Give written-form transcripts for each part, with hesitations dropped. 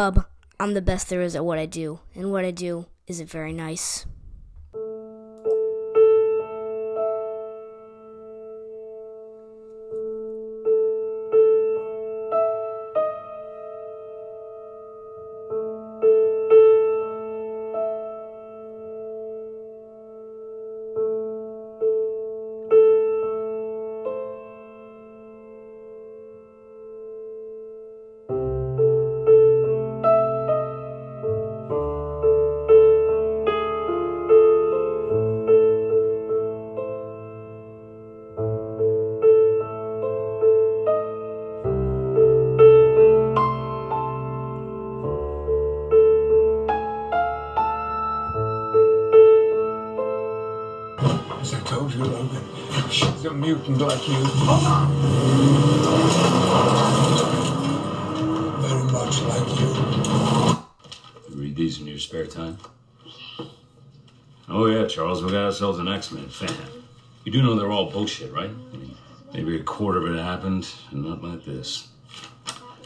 bub. I'm the best there is at what I do, and what I do isn't very nice. Mutant like you. Very much like you. You read these in your spare time? Oh yeah, Charles, we got ourselves an X-Men fan. You do know they're all bullshit, right? I mean, maybe a quarter of it happened, and not like this.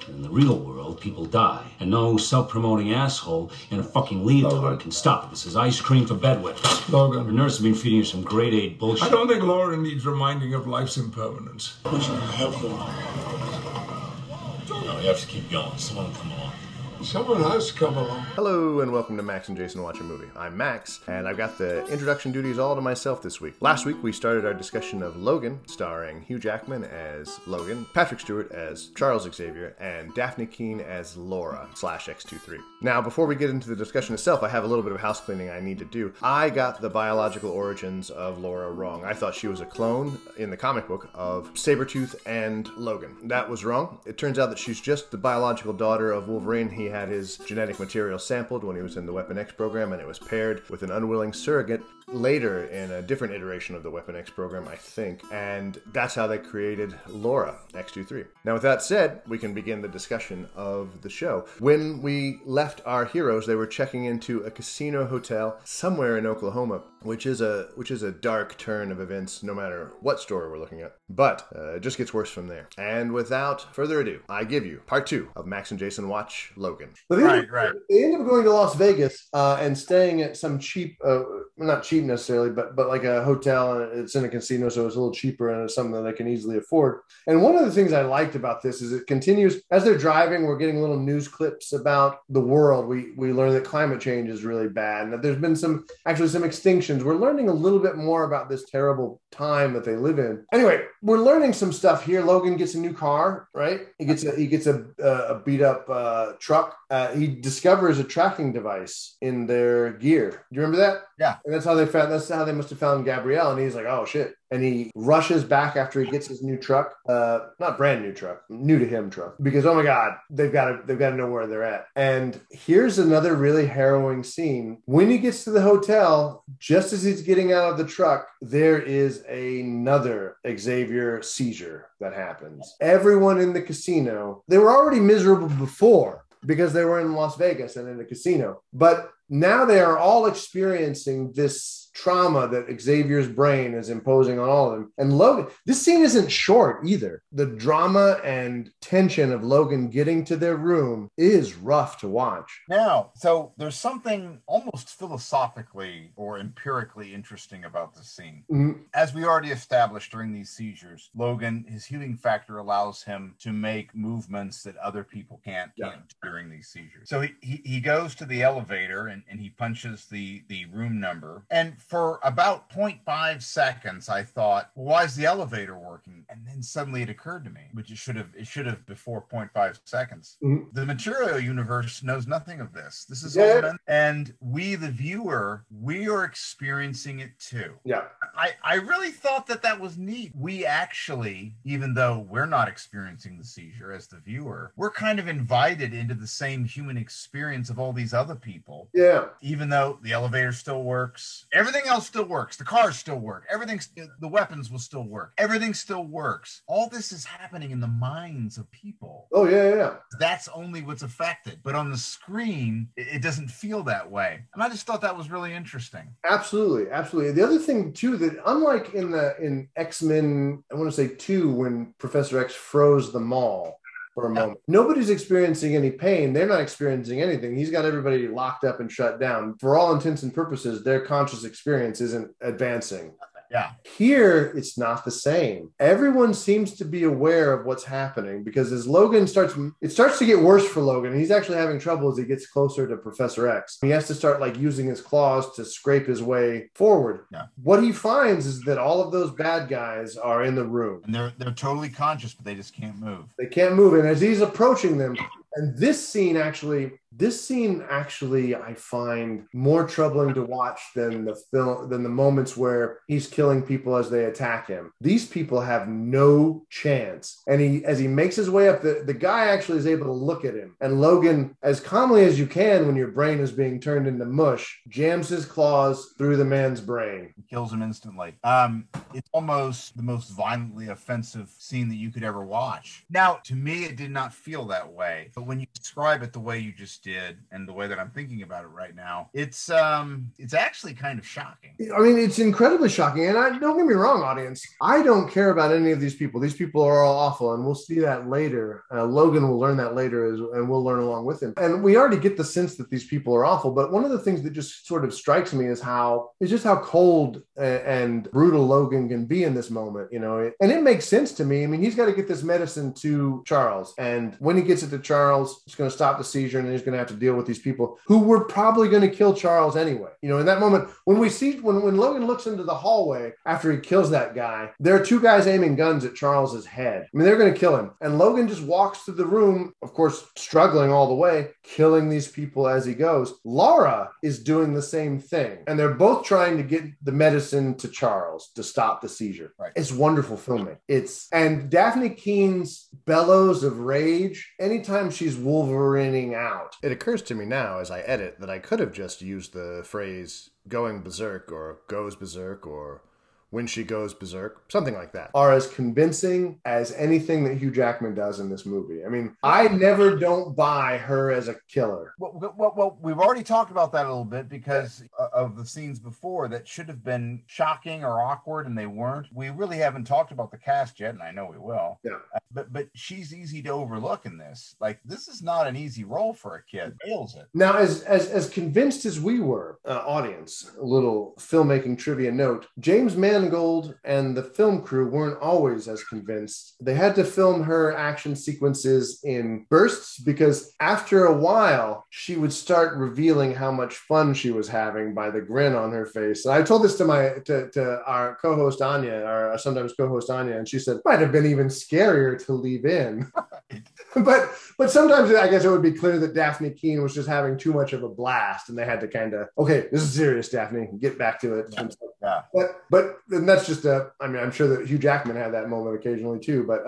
In the real world, people die, and no self-promoting asshole in a fucking leotard can stop it. This is ice cream for bedwetters. Logan. Your nurse has been feeding you some grade 8 bullshit. I don't think Laura needs reminding of life's impermanence. We should help her. No, we have to keep going. Someone will come along. Someone has come along. Hello and welcome to Max and Jason Watch a Movie. I'm Max, and I've got the introduction duties all to myself this week. Last week we started our discussion of Logan, starring Hugh Jackman as Logan, Patrick Stewart as Charles Xavier, and Daphne Keen as Laura / X23. Now, before we get into the discussion itself, I have a little bit of house cleaning I need to do. I got the biological origins of Laura wrong. I thought she was a clone in the comic book of Sabretooth and Logan. That was wrong. It turns out that she's just the biological daughter of Wolverine. He had his genetic material sampled when he was in the Weapon X program, and it was paired with an unwilling surrogate later in a different iteration of the Weapon X program, I think, and that's how they created Laura, X23. Now, with that said, we can begin the discussion of the show. When we left our heroes, they were checking into a casino hotel somewhere in Oklahoma, which is a dark turn of events no matter what story we're looking at, but it just gets worse from there. And without further ado, I give you part 2 of Max and Jason Watch Logan. So they end up going to Las Vegas and staying at some cheap, not cheap necessarily, but like a hotel. It's in a casino, so it's a little cheaper, and it's something that they can easily afford. And one of the things I liked about this is it continues as they're driving. We're getting little news clips about the world. We learn that climate change is really bad, and that there's been some extinctions. We're learning a little bit more about this terrible time that they live in. Anyway, we're learning some stuff here. Logan gets a new car, right? He gets a beat up truck. He discovers a tracking device in their gear. Do you remember that? Yeah. And that's how they must have found Gabrielle. And he's like, oh shit. And he rushes back after he gets his new truck, not brand new truck, new to him truck, because oh my God, they've got to know where they're at. And here's another really harrowing scene. When he gets to the hotel, just as he's getting out of the truck, there is another Xavier seizure that happens. Everyone in the casino, they were already miserable before because they were in Las Vegas and in the casino, but now they are all experiencing this trauma that Xavier's brain is imposing on all of them. And Logan, this scene isn't short either. The drama and tension of Logan getting to their room is rough to watch. Now, so there's something almost philosophically or empirically interesting about this scene. Mm-hmm. As we already established during these seizures, Logan, his healing factor allows him to make movements that other people can't do during these seizures. So he goes to the elevator and he punches the room number, and for about 0.5 seconds, I thought, well, why is the elevator working? And then suddenly it occurred to me, which it should have before 0.5 seconds. Mm-hmm. The material universe knows nothing of this. This is all done. And we, the viewer, we are experiencing it too. Yeah. I really thought that was neat. We actually, even though we're not experiencing the seizure as the viewer, we're kind of invited into the same human experience of all these other people. Yeah. Even though the elevator still works, everything else still works. The cars still work. The weapons will still work. Everything still works. All this is happening in the minds of people. Oh, yeah. That's only what's affected. But on the screen, it doesn't feel that way. And I just thought that was really interesting. Absolutely. Absolutely. The other thing, too, that unlike in X-Men, I want to say 2, when Professor X froze them all, for a moment. Nobody's experiencing any pain. They're not experiencing anything. He's got everybody locked up and shut down. For all intents and purposes, their conscious experience isn't advancing. Yeah. Here, it's not the same. Everyone seems to be aware of what's happening, because as Logan starts, it starts to get worse for Logan. He's actually having trouble as he gets closer to Professor X. He has to start like using his claws to scrape his way forward. Yeah. What he finds is that all of those bad guys are in the room. And they're totally conscious, but they just can't move. They can't move. And as he's approaching them, and this scene actually I find more troubling to watch than the film, than the moments where he's killing people as they attack him. These people have no chance. And as he makes his way up, the guy actually is able to look at him. And Logan, as calmly as you can when your brain is being turned into mush, jams his claws through the man's brain. He kills him instantly. It's almost the most violently offensive scene that you could ever watch. Now, to me, it did not feel that way. But when you describe it the way you just did, and the way that I'm thinking about it right now, it's actually kind of shocking. I mean, it's incredibly shocking. And don't get me wrong, audience, I don't care about any of these people. These people are all awful, and we'll see that later. Logan will learn that later, and we'll learn along with him. And we already get the sense that these people are awful, but one of the things that just sort of strikes me is how cold and brutal Logan can be in this moment, you know. And it makes sense to me. I mean, he's got to get this medicine to Charles, and when he gets it to Charles, it's going to stop the seizure, and he's going to have to deal with these people who were probably going to kill Charles anyway. You know, in that moment, when Logan looks into the hallway after he kills that guy, there are two guys aiming guns at Charles's head. I mean, they're going to kill him. And Logan just walks through the room, of course, struggling all the way, killing these people as he goes. Laura is doing the same thing. And they're both trying to get the medicine to Charles to stop the seizure. Right. It's wonderful filming. And Daphne Keen's bellows of rage, anytime she's Wolverining out. It occurs to me now as I edit that I could have just used the phrase going berserk or goes berserk or when she goes berserk, something like that. Are as convincing as anything that Hugh Jackman does in this movie. I mean, I never don't buy her as a killer. Well, we've already talked about that a little bit because of the scenes before that should have been shocking or awkward and they weren't. We really haven't talked about the cast yet, and I know we will. Yeah. But she's easy to overlook in this. Like, this is not an easy role for a kid. Nails it. Now, as convinced as we were, audience, a little filmmaking trivia note, James Mangold and the film crew weren't always as convinced. They had to film her action sequences in bursts because after a while she would start revealing how much fun she was having by the grin on her face. And I told this to our co-host Anya, our sometimes co-host Anya, and she said might have been even scarier to leave in. But sometimes I guess it would be clear that Daphne Keen was just having too much of a blast, and they had to kind of, okay, this is serious, Daphne, get back to it. Yeah. Yeah. But and that's just I'm sure that Hugh Jackman had that moment occasionally too, but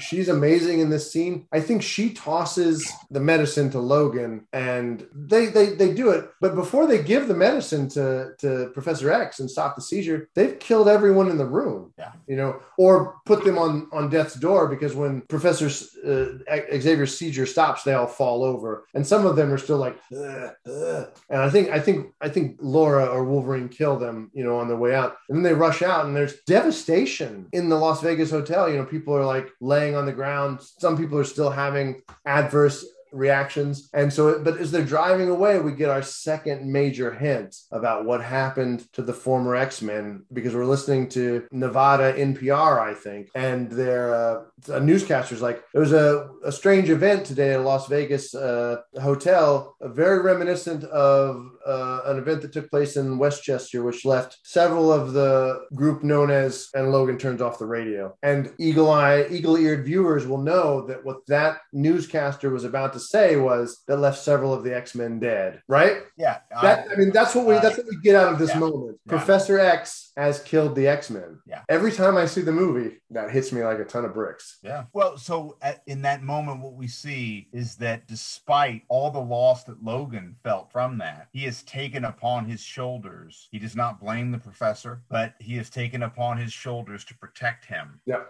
she's amazing in this scene. I think she tosses the medicine to Logan and they do it. But before they give the medicine to Professor X and stop the seizure, they've killed everyone in the room, yeah, you know, or put them on death's door, because when Professor Xavier's seizure stops, they all fall over. And some of them are still like, ugh. And I think Laura or Wolverine kill them, you know, on the way out. And then they rush out and there's devastation in the Las Vegas hotel. You know, people are like laying on the ground. Some people are still having adverse reactions. And so, but as they're driving away, we get our second major hint about what happened to the former X-Men, because we're listening to Nevada NPR, I think, and their newscaster's like, there was a strange event today at a Las Vegas hotel, very reminiscent of an event that took place in Westchester, which left several of the group known as, and Logan turns off the radio. And eagle-eared viewers will know that what that newscaster was about to say was that left several of the X-Men dead, right? Yeah. That's what we get out of this moment. Yeah. Professor X has killed the X-Men. Yeah. Every time I see the movie, that hits me like a ton of bricks. Yeah. Well, so in that moment, what we see is that despite all the loss that Logan felt from that, he has taken upon his shoulders. He does not blame the professor, but he has taken upon his shoulders to protect him. Yeah.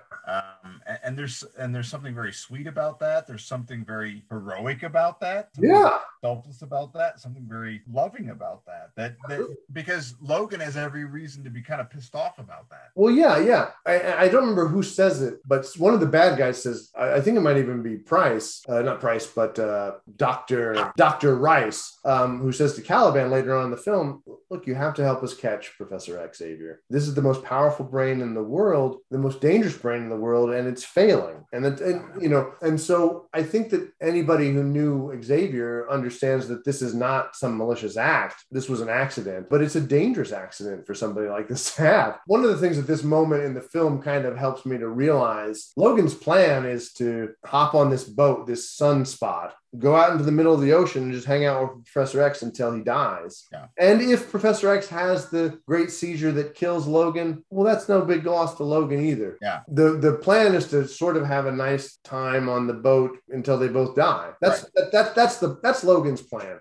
And there's something very sweet about that. There's something very heroic about that. Yeah. Selfless about that. Something very loving about that. Because Logan has every reason to become kind of pissed off about that. Well, yeah. I don't remember who says it, but one of the bad guys says, I think it might even be Price, not Price, but Dr. Rice, who says to Caliban later on in the film, look, you have to help us catch Professor Xavier. This is the most powerful brain in the world, the most dangerous brain in the world, and it's failing. And so I think that anybody who knew Xavier understands that this is not some malicious act. This was an accident, but it's a dangerous accident for somebody like this to have. One of the things that this moment in the film kind of helps me to realize, Logan's plan is to hop on this boat, this sunspot, go out into the middle of the ocean and just hang out with Professor X until he dies. Yeah. And if Professor X has the great seizure that kills Logan, well, that's no big loss to Logan either. Yeah. The plan is to sort of have a nice time on the boat until they both die. That's Logan's plan.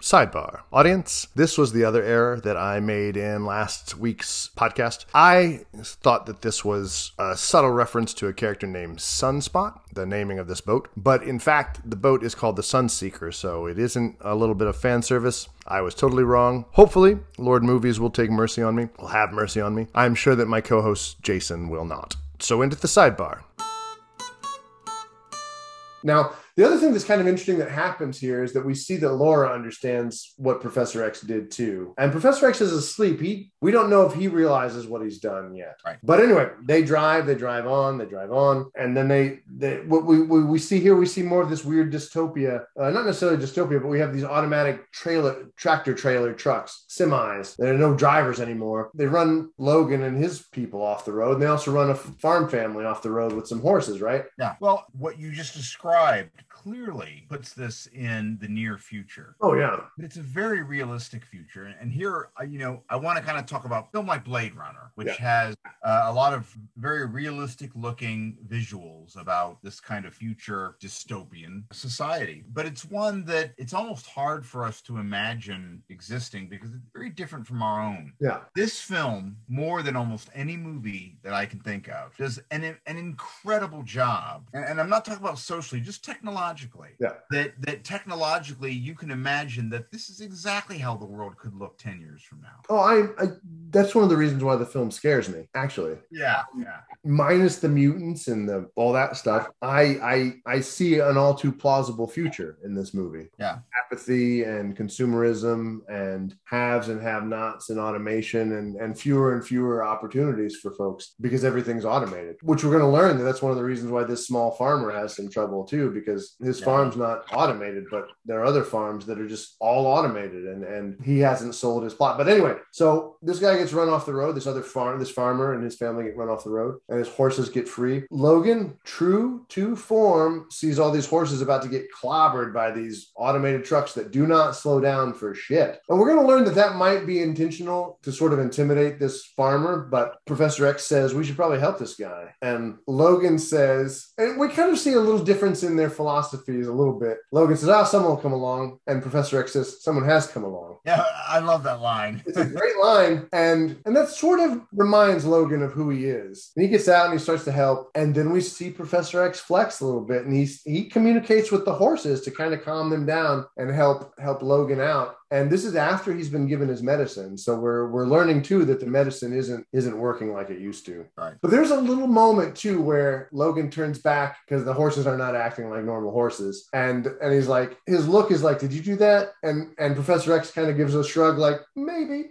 Sidebar. Audience, this was the other error that I made in last week's podcast. I thought that this was a subtle reference to a character named Sunspot, the naming of this boat. But in fact, the boat is called the Sunseeker, so it isn't a little bit of fan service. I was totally wrong. Hopefully, Lord Movies will take mercy on me. Will have mercy on me. I'm sure that my co-host Jason will not. So into the sidebar. Now, the other thing that's kind of interesting that happens here is that we see that Laura understands what Professor X did too. And Professor X is asleep. We don't know if he realizes what he's done yet. Right. But anyway, they drive on. And then what we see here, we see more of this weird dystopia, not necessarily dystopia, but we have these automatic tractor trailer trucks, semis. There are no drivers anymore. They run Logan and his people off the road. And they also run a farm family off the road with some horses, right? Yeah. Well, what you just described clearly puts this in the near future. Oh, yeah. But it's a very realistic future. And here, I want to kind of talk about film like Blade Runner, which has a lot of very realistic looking visuals about this kind of future dystopian society. But it's one that it's almost hard for us to imagine existing because it's very different from our own. Yeah. This film, more than almost any movie that I can think of, does an incredible job. And I'm not talking about socially, just technologically. Yeah. That technologically you can imagine that this is exactly how the world could look 10 years from now. Oh, I that's one of the reasons why the film scares me, actually. Yeah. Minus the mutants and all that stuff, I see an all too plausible future in this movie. Yeah. Apathy and consumerism and haves and have-nots and automation and fewer and fewer opportunities for folks because everything's automated, which we're going to learn that's one of the reasons why this small farmer has some trouble too, because his farm's not automated, but there are other farms that are just all automated and he hasn't sold his plot. But anyway, so this guy gets run off the road, this farmer and his family get run off the road and his horses get free. Logan, true to form, sees all these horses about to get clobbered by these automated trucks that do not slow down for shit. And we're going to learn that might be intentional to sort of intimidate this farmer, but Professor X says, we should probably help this guy. And Logan says, and we kind of see a little difference in their philosophies a little bit. Logan says, someone will come along. And Professor X says, someone has come along. Yeah, I love that line. It's a great line. And that sort of reminds Logan of who he is. And he gets out and he starts to help. And then we see Professor X flex a little bit. And he communicates with the horses to kind of calm them down and help Logan out. And this is after he's been given his medicine. So we're learning too that the medicine isn't working like it used to. Right. But there's a little moment too where Logan turns back because the horses are not acting like normal horses. And he's like, his look is like, did you do that? And Professor X kind of gives a shrug like, maybe.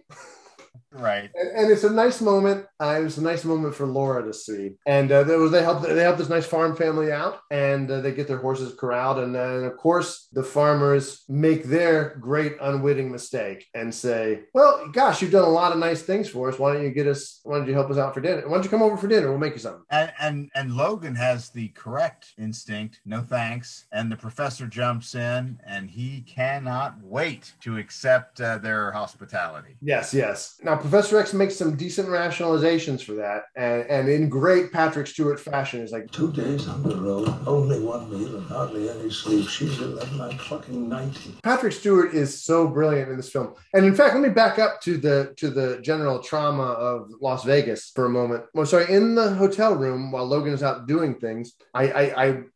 Right. And it's a nice moment. It's a nice moment for Laura to see. And they help this nice farm family out and they get their horses corralled. And of course, the farmers make their great unwitting mistake and say, well, gosh, you've done a lot of nice things for us. Why don't you help us out for dinner? Why don't you come over for dinner? We'll make you something. And Logan has the correct instinct. No thanks. And the professor jumps in and he cannot wait to accept their hospitality. Yes. Now, Professor X makes some decent rationalizations for that, and in great Patrick Stewart fashion is like, 2 days on the road, only one meal and hardly any sleep. She's 11, I'm fucking 19. Patrick Stewart is so brilliant in this film. And in fact, let me back up to the general trauma of Las Vegas for a moment. Oh, sorry, in the hotel room while Logan is out doing things,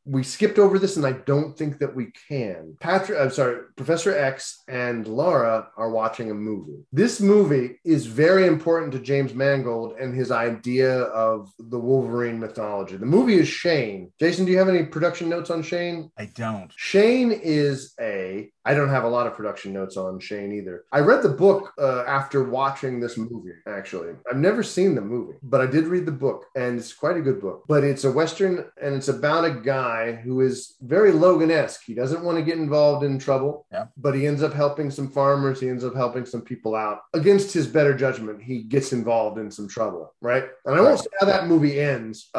we skipped over this, and I don't think that we can. Professor X and Laura are watching a movie. This movie is very important to James Mangold and his idea of the Wolverine mythology. The movie is Shane. Jason, do you have any production notes on Shane? I don't. Shane is a... I don't have a lot of production notes on Shane either. I read the book after watching this movie, actually. I've never seen the movie, but I did read the book, and it's quite a good book. But it's a Western, and it's about a guy who is very Logan-esque. He doesn't want to get involved in trouble, but he ends up helping some farmers. He ends up helping some people out. Against his better judgment, he gets involved in some trouble, right? And I won't say how that movie ends,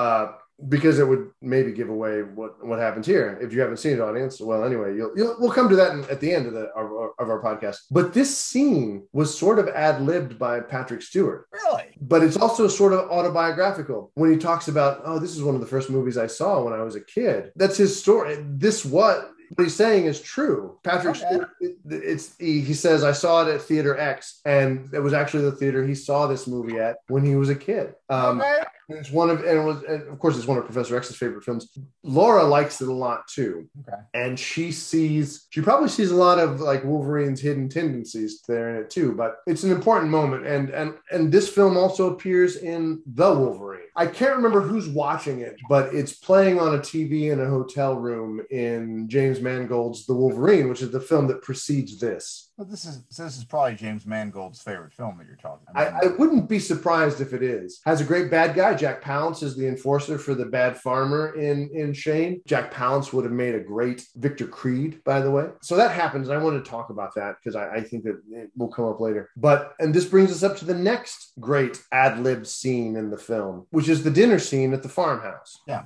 because it would maybe give away what happens here if you haven't seen it, audience. Well, anyway, we'll come to that at the end of our podcast. But this scene was sort of ad-libbed by Patrick Stewart. Really? But it's also sort of autobiographical when he talks about, oh, this is one of the first movies I saw when I was a kid. That's his story. What he's saying is true. Patrick Stewart, he says, I saw it at Theater X, and it was actually the theater he saw this movie at when he was a kid. It's one of Professor X's favorite films. Laura likes it a lot too. Okay. And she probably sees a lot of like Wolverine's hidden tendencies there in it too, but it's an important moment. And this film also appears in The Wolverine. I can't remember who's watching it, but it's playing on a TV in a hotel room in James Mangold's The Wolverine, which is the film that precedes this. Well, this is probably James Mangold's favorite film that you're talking about. I wouldn't be surprised if it is. Has a great bad guy. Jack Palance is the enforcer for the bad farmer in Shane. Jack Palance would have made a great Victor Creed, by the way. So that happens. I want to talk about that because I think that it will come up later. And this brings us up to the next great ad-lib scene in the film, which is the dinner scene at the farmhouse. Yeah.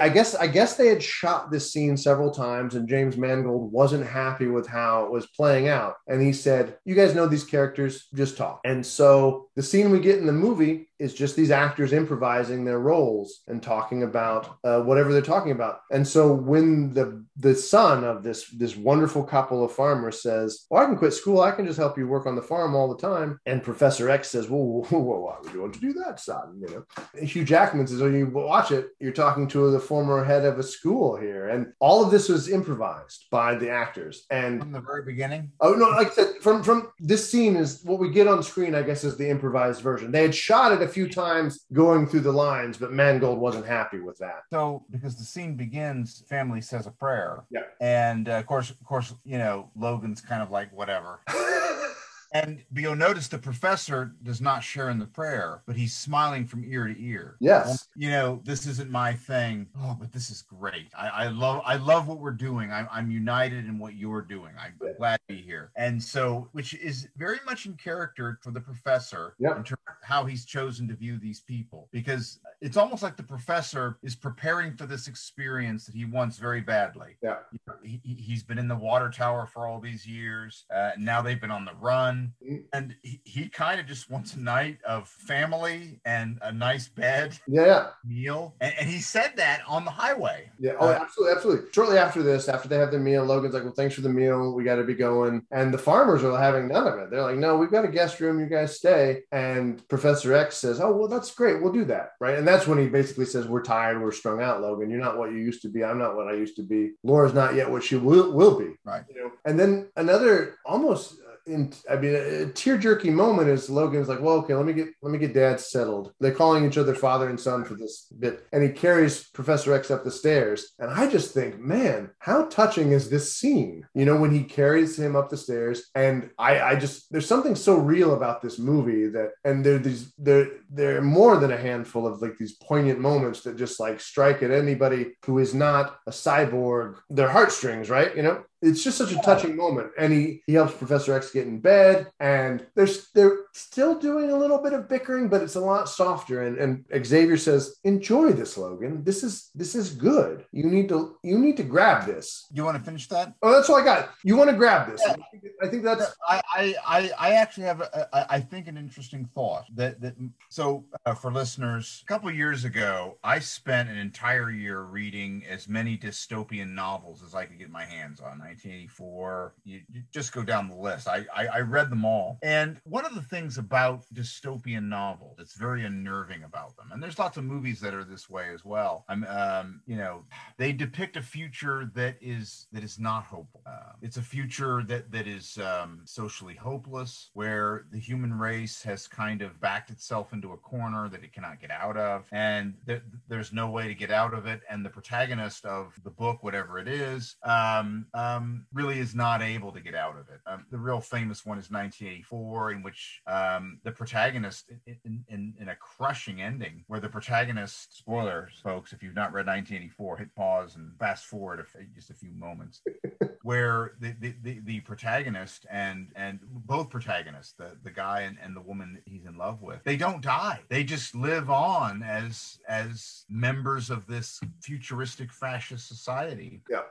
I guess they had shot this scene several times, and James Mangold wasn't happy with how it was playing out. And he said, you guys know these characters, just talk. And so the scene we get in the movie is just these actors improvising their roles and talking about whatever they're talking about. And so when the son of this wonderful couple of farmers says, well, I can quit school. I can just help you work on the farm all the time. And Professor X says, well, why would you want to do that, son? You know, Hugh Jackman says, when you watch it, you're talking to the former head of a school here. And all of this was improvised by the actors. And from the very beginning? Oh, no, like I said, from this scene is what we get on screen, I guess, is the improvised version. They had shot it a few times going through the lines, but Mangold wasn't happy with that. So because the scene begins, family says a prayer. Yeah. And of course, you know, Logan's kind of like, whatever. And you'll notice the professor does not share in the prayer, but he's smiling from ear to ear. Yes. You know, this isn't my thing. Oh, but this is great. I love what we're doing. I'm united in what you're doing. I'm glad to be here. And so, which is very much in character for the professor in terms of how he's chosen to view these people, because it's almost like the professor is preparing for this experience that he wants very badly. Yeah. You know, he's been in the water tower for all these years. Now they've been on the run. And he kind of just wants a night of family and a nice bed, meal. And he said that on the highway. Yeah, oh, absolutely. Shortly after this, after they have their meal, Logan's like, well, thanks for the meal. We got to be going. And the farmers are having none of it. They're like, no, we've got a guest room. You guys stay. And Professor X says, oh, well, that's great. We'll do that, right? And that's when he basically says, we're tired. We're strung out, Logan. You're not what you used to be. I'm not what I used to be. Laura's not yet what she will be. Right. You know? And then another almost... a tear-jerky moment is Logan's like, well, okay, let me get Dad settled. They're calling each other father and son for this bit, and he carries Professor X up the stairs. And I just think, man, how touching is this scene? You know, when he carries him up the stairs, and I just there's something so real about this movie that, and there are more than a handful of like these poignant moments that just like strike at anybody who is not a cyborg, their heartstrings, right? You know. It's just such a touching moment. And he helps Professor X get in bed, and they're still doing a little bit of bickering, but it's a lot softer. And Xavier says, enjoy this, Logan. This is good. You need to grab this. You want to finish that? Oh, that's all I got. You want to grab this. Yeah. I think that's... I actually have, I think, an interesting thought. So for listeners, a couple of years ago, I spent an entire year reading as many dystopian novels as I could get my hands on. 1984, you just go down the list. I read them all. And one of the things about dystopian novels that's very unnerving about them, and there's lots of movies that are this way as well, they depict a future that is not hopeful. It's a future that is socially hopeless, where the human race has kind of backed itself into a corner that it cannot get out of, and there's no way to get out of it. And the protagonist of the book, whatever it is, really is not able to get out of it. The real famous one is 1984, in which the protagonist, in a crushing ending, where the protagonist, spoilers, folks, if you've not read 1984, hit pause and fast forward just a few moments, where the protagonist and both protagonists, the guy and the woman that he's in love with, they don't die. They just live on as members of this futuristic fascist society. Yeah.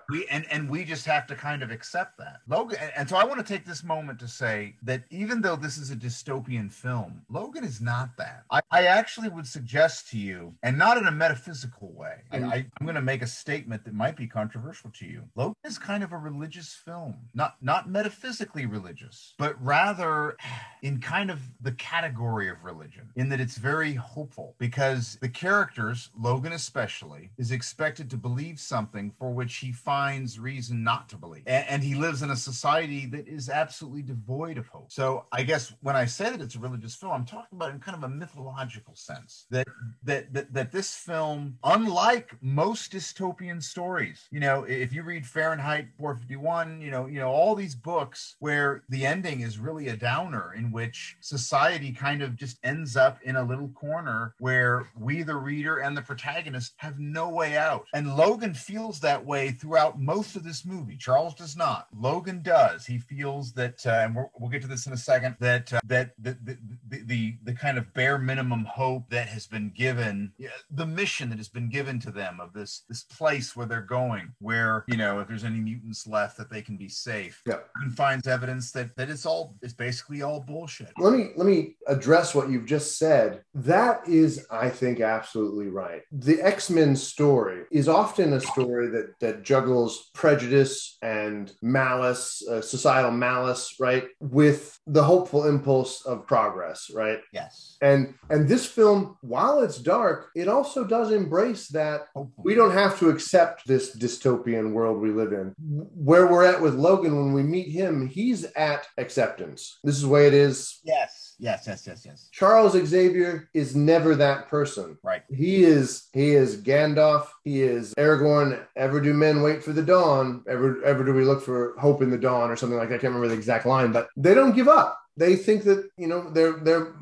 We just have to kind of accept that. Logan, and so I want to take this moment to say that even though this is a dystopian film, Logan is not that. I actually would suggest to you, and not in a metaphysical way, I'm going to make a statement that might be controversial to you. Logan is kind of a religious film, not metaphysically religious, but rather in kind of the category of religion, in that it's very hopeful, because the characters, Logan especially, is expected to believe something for which he finds reason not to believe. And he lives in a society that is absolutely devoid of hope. So I guess when I say that it's a religious film, I'm talking about in kind of a mythological sense, that this film, unlike most dystopian stories, if you read Fahrenheit 451, all these books where the ending is really a downer, in which society kind of just ends up in a little corner where we, the reader, and the protagonist have no way out. And Logan feels that way throughout most of this movie. Charles does not. Logan does. He feels that, and we'll get to this in a second, that the kind of bare minimum hope that has been given, the mission that has been given to them of this place where they're going, where, if there's any mutants left, that they can be safe. Yeah. And finds evidence that it's basically all bullshit. Let me address what you've just said. That is, I think, absolutely right. The X-Men story is often a story that juggles prejudice and malice, societal malice, right, with the hopeful impulse of progress, right? Yes. And this film, while it's dark, it also does embrace that we don't have to accept this dystopian world we live in. Where we're at with Logan, when we meet him, he's at acceptance. This is the way it is. Yes. Charles Xavier is never that person. Right. He is Gandalf. He is Aragorn. Ever do men wait for the dawn? Ever do we look for hope in the dawn, or something like that? I can't remember the exact line, but they don't give up. They think that, there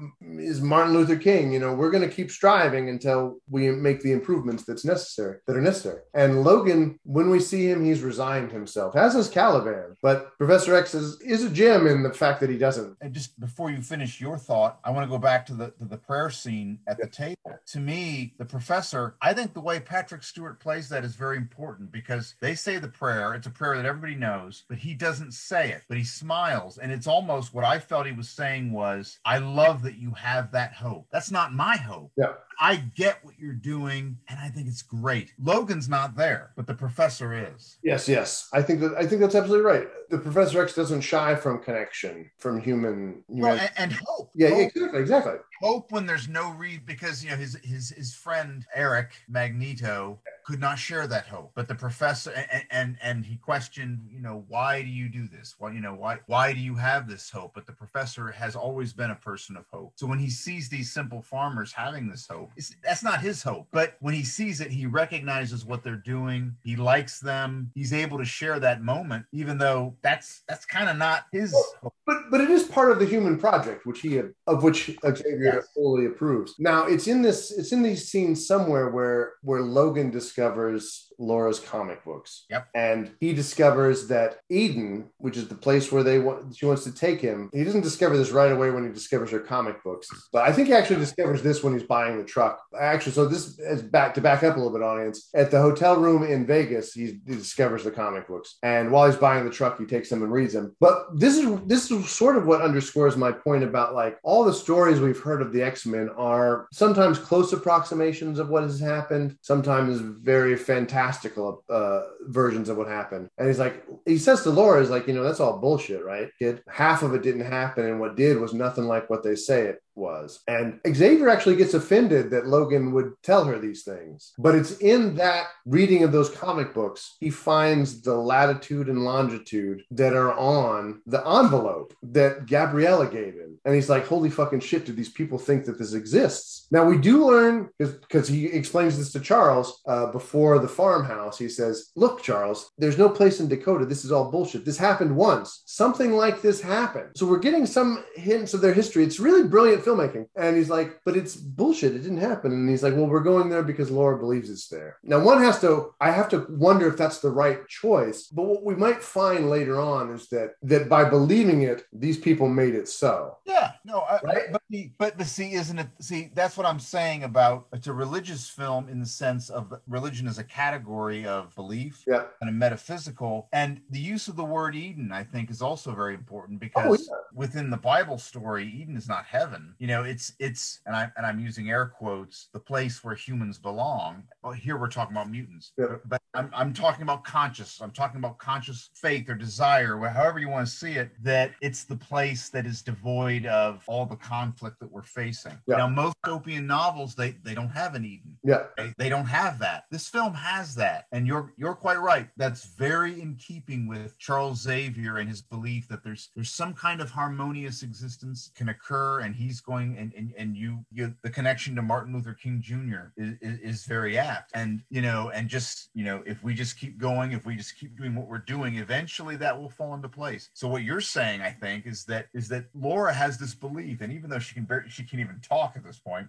is Martin Luther King, we're going to keep striving until we make the improvements that are necessary. And Logan, when we see him, he's resigned himself, as is Caliban. But Professor X is a gem in the fact that he doesn't. And just before you finish your thought, I want to go back to the prayer scene at the table. To me, the professor, I think the way Patrick Stewart plays that is very important, because they say the prayer. It's a prayer that everybody knows, but he doesn't say it, but he smiles. And it's almost what I felt he was saying was, I love that you have that hope. That's not my hope. Yeah. I get what you're doing, and I think it's great. Logan's not there, but the professor is. Yes. I think that's absolutely right. The Professor X doesn't shy from connection, from human. Well, and hope. Yeah, hope. Exactly. Hope when there's no reason, because his friend Eric Magneto could not share that hope. But the professor and he questioned, why do you do this? Why do you have this hope? But the professor has always been a person of hope. So when he sees these simple farmers having this hope, hope. That's not his hope. But when he sees it, he recognizes what they're doing. He likes them. He's able to share that moment, even though that's kind of not his hope. But it is part of the human project, which of which Xavier fully approves. Now it's in these scenes somewhere where Logan discovers Laura's comic books. Yep. And he discovers that Eden, which is the place where she wants to take him, he doesn't discover this right away when he discovers her comic books. But I think he actually discovers this when he's buying the truck. Actually, so this is back up a little bit, audience. At the hotel room in Vegas, he discovers the comic books. And while he's buying the truck, he takes them and reads them. But this is sort of what underscores my point about, like, all the stories we've heard of the X-Men are sometimes close approximations of what has happened, sometimes very fantastical versions of what happened. And he's like, he says to Laura, he's like, you know, that's all bullshit, right, kid? Half of it didn't happen, and what did was nothing like what they say it was. And Xavier actually gets offended that Logan would tell her these things. But it's in that reading of those comic books, he finds the latitude and longitude that are on the envelope that Gabriella gave him. And he's like, holy fucking shit, do these people think that this exists? Now we do learn, because he explains this to Charles before the farmhouse, he says, look, Charles, there's no place in Dakota. This is all bullshit. This happened once. Something like this happened. So we're getting some hints of their history. It's really brilliant filmmaking. And he's like, but it's bullshit, it didn't happen. And he's like, well, we're going there because Laura believes it's there. Now I have to wonder if that's the right choice. But what we might find later on is that by believing it, these people made it so. Yeah, no, right? But that's what I'm saying about, it's a religious film in the sense of religion as a category of belief and a metaphysical. And the use of the word Eden, I think, is also very important because within the Bible story, Eden is not heaven. You know, it's and I'm using air quotes, the place where humans belong. Well, here we're talking about mutants, but I'm talking about conscious. I'm talking about conscious faith or desire, however you want to see it. That it's the place that is devoid of all the conflict that we're facing. Yeah. Now, most dystopian novels they don't have an Eden. Yeah, they don't have that. This film has that, and you're quite right. That's very in keeping with Charles Xavier and his belief that there's some kind of harmonious existence can occur, and he's going and you the connection to Martin Luther King Jr. is very apt. And if we just keep going, if we just keep doing what we're doing, eventually that will fall into place. So what you're saying, I think, is that Laura has this belief, and even though she can't even talk at this point,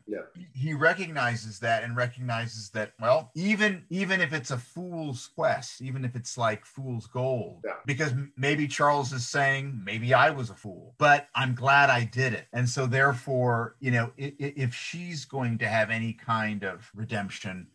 he recognizes that and recognizes that, well, even if it's a fool's quest, even if it's like fool's gold, because maybe Charles is saying, maybe I was a fool, but I'm glad I did it. And so therefore, you know, if she's going to have any kind of redemption,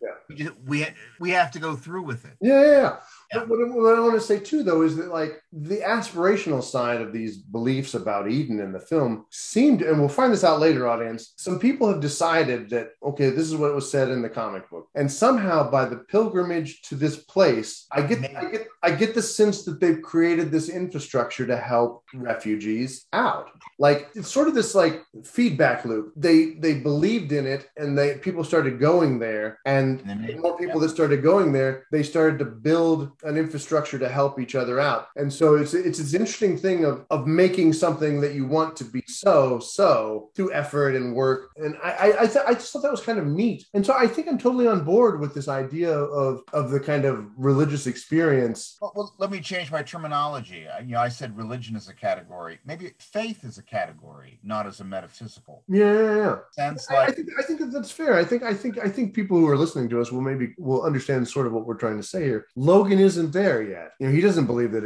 we have to go through with it. But what I want to say too, though, is that, like, the aspirational side of these beliefs about Eden in the film seemed, and we'll find this out later, audience, some people have decided that, okay, this is what was said in the comic book, and somehow by the pilgrimage to this place, I get the sense that they've created this infrastructure to help refugees out. Like, it's sort of this like feedback loop. They believed in it, and people started going there, and the more people that started going there, they started to build an infrastructure to help each other out. And so it's this interesting thing of making something that you want to be so through effort and work. And I just thought that was kind of neat. And so I think I'm totally on board with this idea of the kind of religious experience. Well, let me change my terminology. I said religion is a category. Maybe faith is a category, not as a metaphysical. I think that's fair. I think people who are listening to us will understand sort of what we're trying to say here. Logan isn't there yet. You know, he doesn't believe that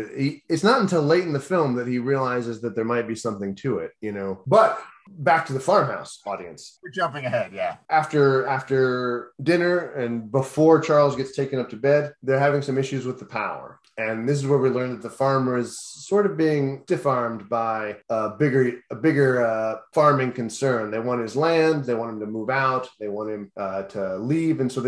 it's not until late in the film that he realizes that there might be something to it, you know. But back to the farmhouse, audience. We're jumping ahead, After dinner and before Charles gets taken up to bed, they're having some issues with the power. And this is where we learn that the farmer is sort of being stiff-armed by a bigger farming concern. They want his land. They want him to move out. They want him to leave. And so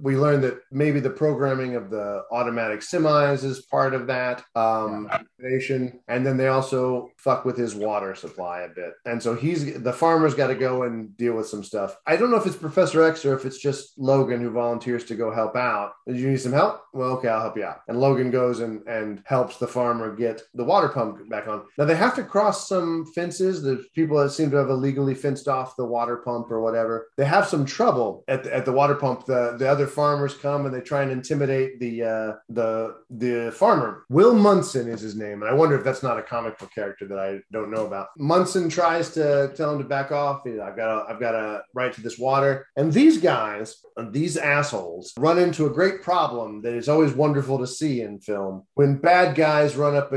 we learn that maybe the programming of the automatic semis is part of that. And then they also fuck with his water supply a bit. And so he the farmer's got to go and deal with some stuff. I don't know if it's Professor X or if it's just Logan who volunteers to go help out. Do you need some help? Well, okay, I'll help you out. And Logan goes and helps the farmer get the water pump back on. Now they have to cross some fences. There's people that seem to have illegally fenced off the water pump or whatever. They have some trouble at the water pump. The other farmers come and they try and intimidate the farmer. Will Munson is his name. And I wonder if that's not a comic book character that I don't know about. Munson tries to tell him to back off. You know, I've got a right to this water. And these guys, these assholes, run into a great problem that is always wonderful to see in film when bad guys run up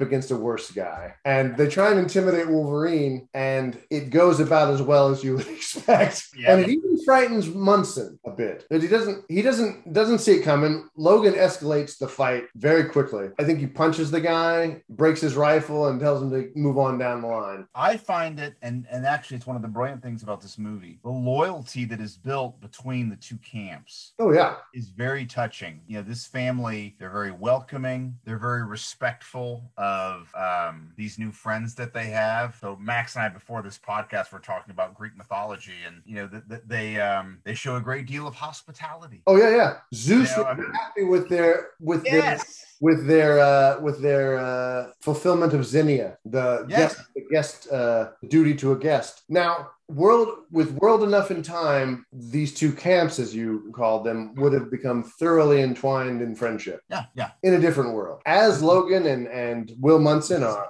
against a worse guy. And they try and intimidate Wolverine, and it goes about as well as you would expect. Yeah. And it even frightens Munson a bit. He doesn't see it coming. Logan escalates the fight very quickly. I think he punches the guy, breaks his rifle, and tells him to move on down the line. I find it, and actually it's one of the brilliant things about this movie, the loyalty that is built between the two camps. Oh yeah. Is very touching. You know, this family, they're very welcoming. They're very respectful of these new friends that they have. So Max and I, before this podcast, were talking about Greek mythology, and you know they show a great deal of hospitality. Oh yeah, yeah. Zeus was happy with their fulfillment of Xenia, the guest duty to a guest. Now, World Enough in Time, these two camps, as you called them, would have become thoroughly entwined in friendship. Yeah, yeah. In a different world. As Logan and Will Munson are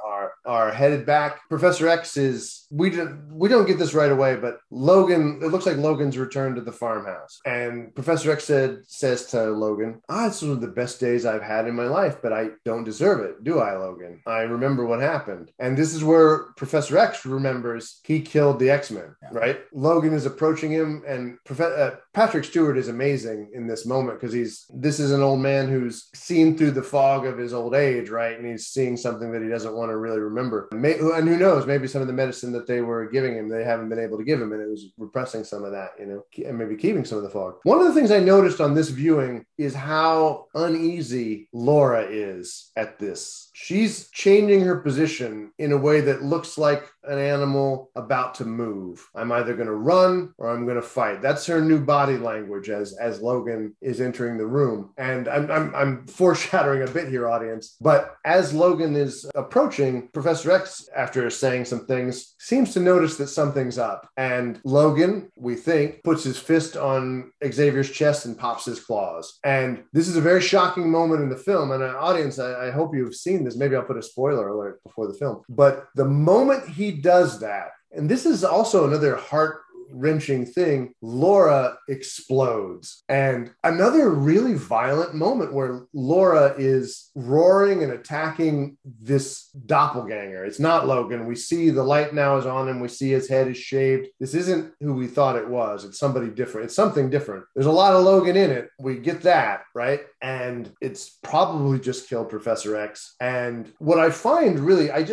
headed back, Professor X is, we don't get this right away, but Logan, it looks like Logan's returned to the farmhouse. And Professor X says to Logan, it's one of the best days I've had in my life, but I don't deserve it, do I, Logan? I remember what happened. And this is where Professor X remembers he killed the X-Men, yeah. Right? Logan is approaching him, and Patrick Stewart is amazing in this moment, because this is an old man who's seen through the fog of his old age, right? And he's seeing something that he doesn't want to really remember. And who knows, maybe some of the medicine that they were giving him, they haven't been able to give him, and it was repressing some of that, you know, and maybe keeping some of the fog. One of the things I noticed on this viewing is how uneasy Laura is at this. She's changing her position in a way that looks like an animal about to move. I'm either going to run or I'm going to fight. That's her new body language as Logan is entering the room. And I'm foreshadowing a bit here, audience. But as Logan is approaching, Professor X, after saying some things, seems to notice that something's up. And Logan, we think, puts his fist on Xavier's chest and pops his claws. And this is a very shocking moment in the film. And audience, I hope you've seen this. Maybe I'll put a spoiler alert before the film. But the moment he does that, and this is also another heart-wrenching thing, Laura explodes. And another really violent moment where Laura is roaring and attacking this doppelganger. It's not Logan. We see the light now is on him. We see his head is shaved. This isn't who we thought it was. It's somebody different. It's something different. There's a lot of Logan in it. We get that, right? And it's probably just killed Professor X. And what I find really, let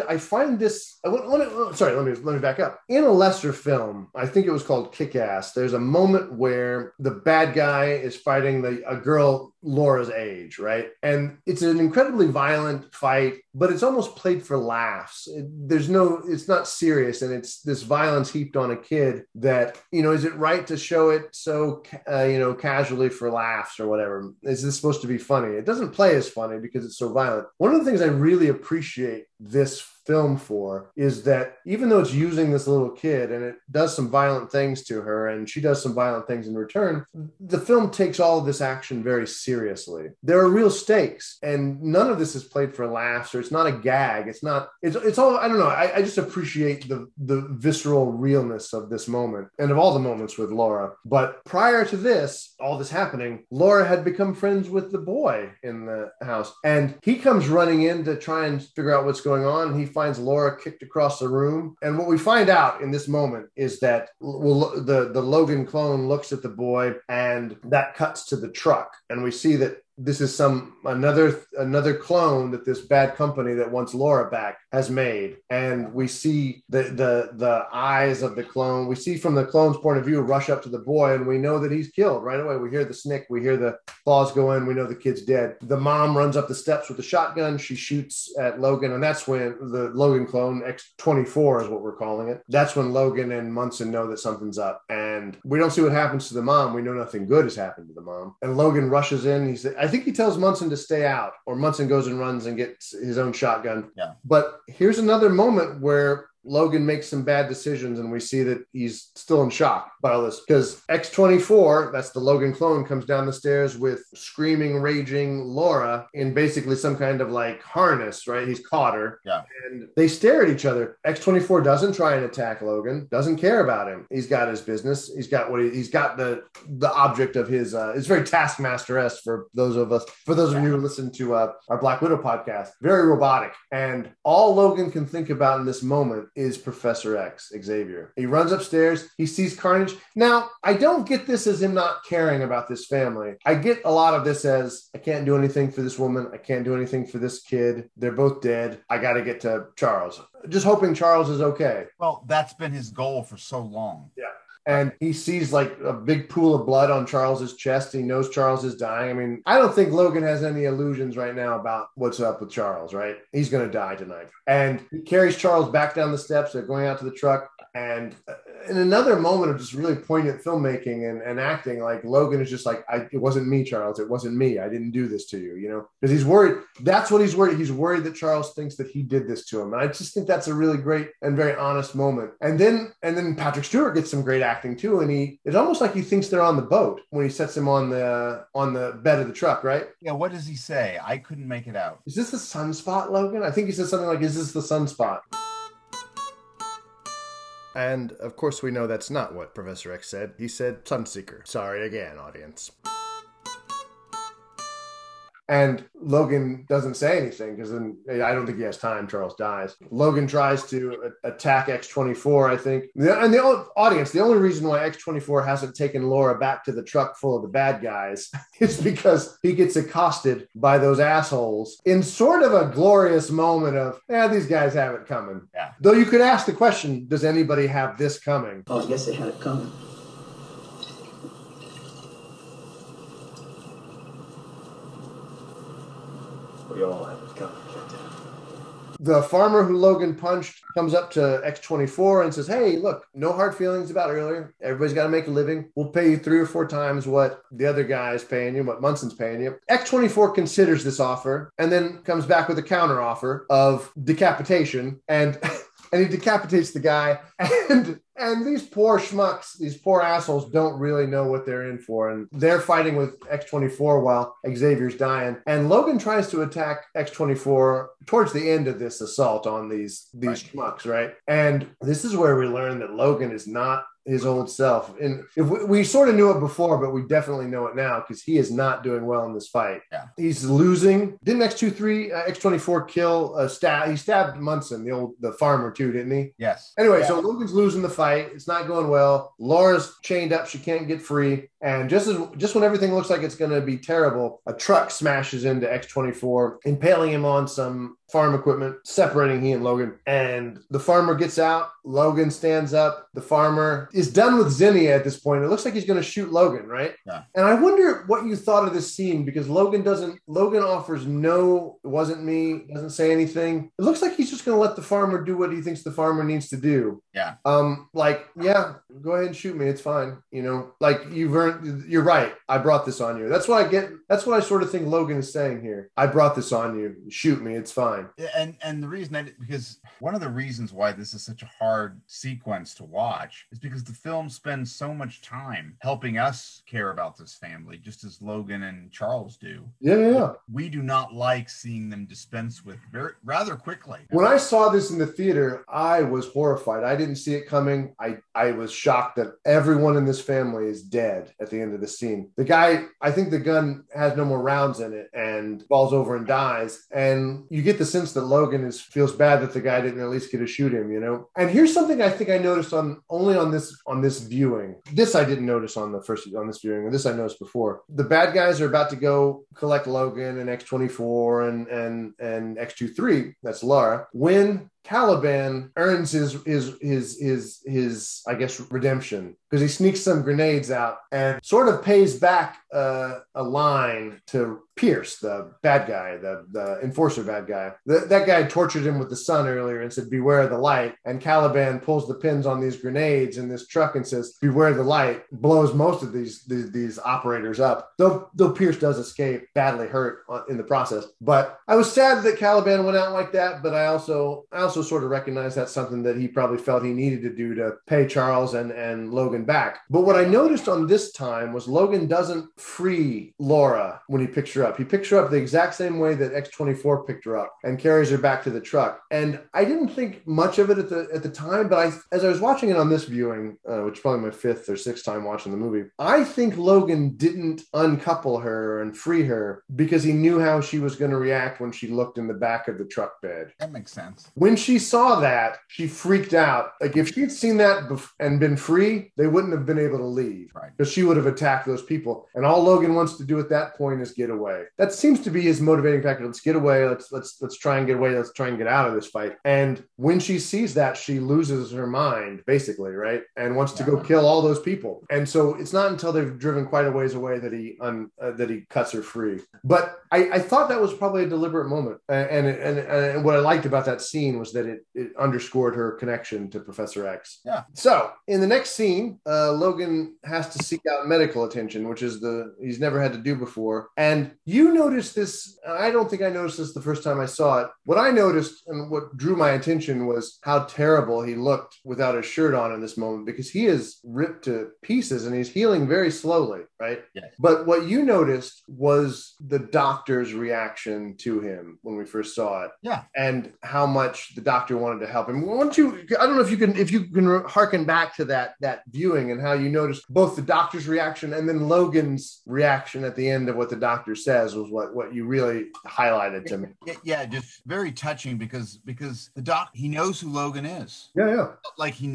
me back up. In a lesser film, I think it was called Kick-Ass, there's a moment where the bad guy is fighting a girl Laura's age, right? And it's an incredibly violent fight, but it's almost played for laughs. It's not serious, and it's this violence heaped on a kid that, you know, is it right to show it so, you know, casually for laughs or whatever? Is this supposed to be funny? It doesn't play as funny because it's so violent. One of the things I really appreciate this film for is that even though it's using this little kid and it does some violent things to her and she does some violent things in return, the film takes all of this action very seriously. There are real stakes, and none of this is played for laughs, or it's not a gag. It's all, I don't know. I just appreciate the visceral realness of this moment and of all the moments with Laura. But prior to this, all this happening, Laura had become friends with the boy in the house, and he comes running in to try and figure out what's going on. And he finds Laura kicked across the room. And what we find out in this moment is that the Logan clone looks at the boy, and that cuts to the truck. And we see that this is another clone that this bad company that wants Laura back has made. And we see the eyes of the clone. We see from the clone's point of view, rush up to the boy, and we know that he's killed right away. We hear the snick, we hear the claws go in, we know the kid's dead. The mom runs up the steps with the shotgun. She shoots at Logan, and that's when the Logan clone, X24 is what we're calling it. That's when Logan and Munson know that something's up. And we don't see what happens to the mom. We know nothing good has happened to the mom. And Logan rushes in. He's I think he tells Munson to stay out, or Munson goes and runs and gets his own shotgun. Yeah. But here's another moment where Logan makes some bad decisions, and we see that he's still in shock by all this, because X24, that's the Logan clone, comes down the stairs with screaming, raging Laura in basically some kind of like harness, right? He's caught her. Yeah. And they stare at each other. X24 doesn't try and attack Logan, doesn't care about him. He's got his business. He's got the object of his, it's very Taskmaster-esque for those of you who listen to our Black Widow podcast, very robotic. And all Logan can think about in this moment is Professor X, Xavier. He runs upstairs. He sees carnage. Now, I don't get this as him not caring about this family. I get a lot of this as, I can't do anything for this woman. I can't do anything for this kid. They're both dead. I got to get to Charles. Just hoping Charles is okay. Well, that's been his goal for so long. Yeah. And he sees like a big pool of blood on Charles's chest. He knows Charles is dying. I mean, I don't think Logan has any illusions right now about what's up with Charles, right? He's going to die tonight. And he carries Charles back down the steps. They're going out to the truck. And in another moment of just really poignant filmmaking and acting, like Logan is just like, it wasn't me, Charles. It wasn't me. I didn't do this to you, you know, because he's worried. That's what he's worried. He's worried that Charles thinks that he did this to him. And I just think that's a really great and very honest moment. And then Patrick Stewart gets some great acting too. And it's almost like he thinks they're on the boat when he sets him on the bed of the truck, right? Yeah. What does he say? I couldn't make it out. Is this the sunspot, Logan? I think he says something like, is this the sunspot? And, of course, we know that's not what Professor X said. He said Sunseeker. Sorry again, audience. And Logan doesn't say anything because then I don't think he has time. Charles dies. Logan tries to attack X-24, I think. And the audience, the only reason why X-24 hasn't taken Laura back to the truck full of the bad guys is because he gets accosted by those assholes in sort of a glorious moment of, these guys have it coming. Yeah. Though you could ask the question, does anybody have this coming? Oh, I guess they had it coming. The farmer who Logan punched comes up to X24 and says, hey, look, no hard feelings about earlier. Everybody's got to make a living. We'll pay you 3 or 4 times what the other guy is paying you, what Munson's paying you. X24 considers this offer and then comes back with a counter offer of decapitation. And he decapitates the guy. And these poor schmucks, these poor assholes don't really know what they're in for. And they're fighting with X-24 while Xavier's dying. And Logan tries to attack X-24 towards the end of this assault on these schmucks, right? And this is where we learn that Logan is not his old self. And if we sort of knew it before, but we definitely know it now because he is not doing well in this fight. Yeah. He's losing. Didn't X24 kill a stab? He stabbed Munson, the farmer too, didn't he? Yes. Anyway, yeah. So Logan's losing the fight. It's not going well. Laura's chained up. She can't get free. And just when everything looks like it's going to be terrible, a truck smashes into X24, impaling him on some farm equipment, separating he and Logan. And the farmer gets out. Logan stands up. The farmer is done with Zinnia at this point. It looks like he's going to shoot Logan, right? Yeah. And I wonder what you thought of this scene because Logan offers no, it wasn't me, doesn't say anything. It looks like he's just going to let the farmer do what he thinks the farmer needs to do. Yeah. Go ahead and shoot me. It's fine. You know, like you've earned, you're right. I brought this on you. That's what I get. That's what I sort of think Logan is saying here. I brought this on you. Shoot me. It's fine. And the reason because one of the reasons why this is such a hard sequence to watch is because the film spends so much time helping us care about this family, just as Logan and Charles do. Yeah. We do not like seeing them dispense with rather quickly. When I saw this in the theater, I was horrified. I didn't see it coming. I was shocked that everyone in this family is dead at the end of the scene. The guy, I think the gun has no more rounds in it and falls over and dies. And you get the the sense that Logan feels bad that the guy didn't at least get to shoot him, you know? And here's something I think I noticed on this viewing. This I didn't notice on this viewing, and this I noticed before. The bad guys are about to go collect Logan and X24 and X23. That's Laura. When Caliban earns his I guess redemption, because he sneaks some grenades out and sort of pays back a line to Pierce, the bad guy, the enforcer bad guy. That guy tortured him with the sun earlier and said, beware of the light. And Caliban pulls the pins on these grenades in this truck and says, beware of the light, blows most of these operators up. Though Pierce does escape, badly hurt in the process. But I was sad that Caliban went out like that, but I also sort of recognize that's something that he probably felt he needed to do to pay Charles and Logan back. But what I noticed on this time was Logan doesn't free Laura when he picks her up. He picks her up the exact same way that X24 picked her up and carries her back to the truck. And I didn't think much of it at the time, but as I was watching it on this viewing, which is probably my fifth or sixth time watching the movie, I think Logan didn't uncouple her and free her because he knew how she was going to react when she looked in the back of the truck bed. That makes sense. When she saw that, she freaked out. Like if she'd seen that and been free, they wouldn't have been able to leave, right? Because she would have attacked those people. And all Logan wants to do at that point is get away. That seems to be his motivating factor. Let's get away. Let's try and get away. Let's try and get out of this fight. And when she sees that, she loses her mind, basically, right? And wants to go kill all those people. And so it's not until they've driven quite a ways away that he cuts her free. But I thought that was probably a deliberate moment. And what I liked about that scene was that it underscored her connection to Professor X. Yeah. So in the next scene, Logan has to seek out medical attention, which is he's never had to do before. And you noticed this. I don't think I noticed this the first time I saw it. What I noticed and what drew my attention was how terrible he looked without his shirt on in this moment, because he is ripped to pieces and he's healing very slowly, right? Yes. But what you noticed was the doctor's reaction to him when we first saw it. Yeah. And how much the doctor wanted to help him. I don't know if you can hearken back to that viewing and how you noticed both the doctor's reaction and then Logan's reaction at the end of what the doctor says was what you really highlighted to me. Yeah, just very touching because the doc, he knows who Logan is. Yeah. Like he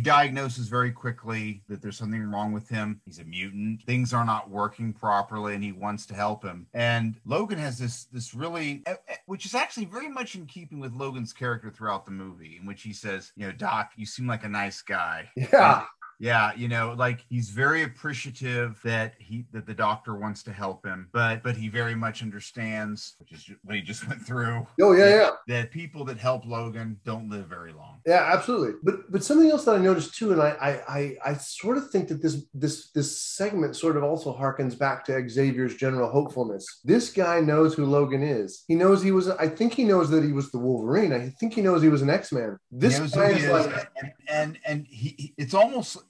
diagnoses very quickly that there's something wrong with him. He's a mutant. Things are not working properly and he wants to help him. And Logan has this really, which is actually very much in keeping with Logan's character throughout the movie, in which he says, you know, Doc, you seem like a nice guy. Yeah. Yeah, you know, like he's very appreciative that the doctor wants to help him, but he very much understands, which is what he just went through. Oh yeah, that people that help Logan don't live very long. Yeah, absolutely. But something else that I noticed too, and I sort of think that this segment sort of also harkens back to Xavier's general hopefulness. This guy knows who Logan is. He knows he was. I think he knows that he was the Wolverine. I think he knows he was an X-Man. This guy is like, and he.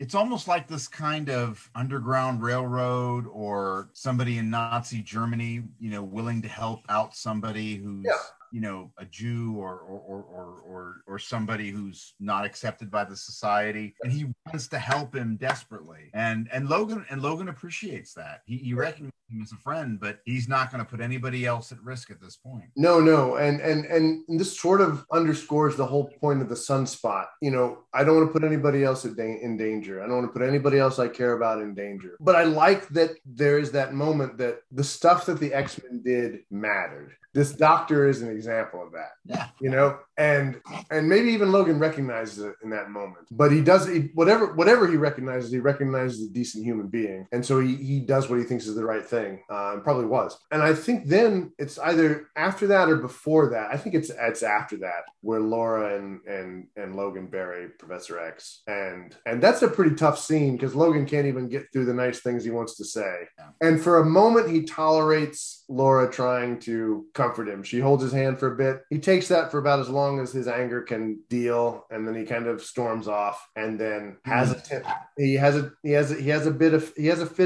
It's almost like this kind of underground railroad or somebody in Nazi Germany, you know, willing to help out somebody who's... Yeah. You know, a Jew or somebody who's not accepted by the society, and he wants to help him desperately. And Logan appreciates that. He recognizes him as a friend, but he's not going to put anybody else at risk at this point. No, and this sort of underscores the whole point of the sunspot. You know, I don't want to put anybody else in danger. I don't want to put anybody else I care about in danger. But I like that there is that moment that the stuff that the X-Men did mattered. This doctor is an example of that, yeah. You know, and maybe even Logan recognizes it in that moment, but he does whatever he recognizes a decent human being. And so he does what he thinks is the right thing. Probably was. And I think then it's either after that or before that. I think it's after that where Laura and Logan bury Professor X. And that's a pretty tough scene because Logan can't even get through the nice things he wants to say. Yeah. And for a moment, he tolerates Laura trying to comfort him. She holds his hand for a bit. He takes that for about as long as his anger can deal, and then he kind of storms off. And then has a fit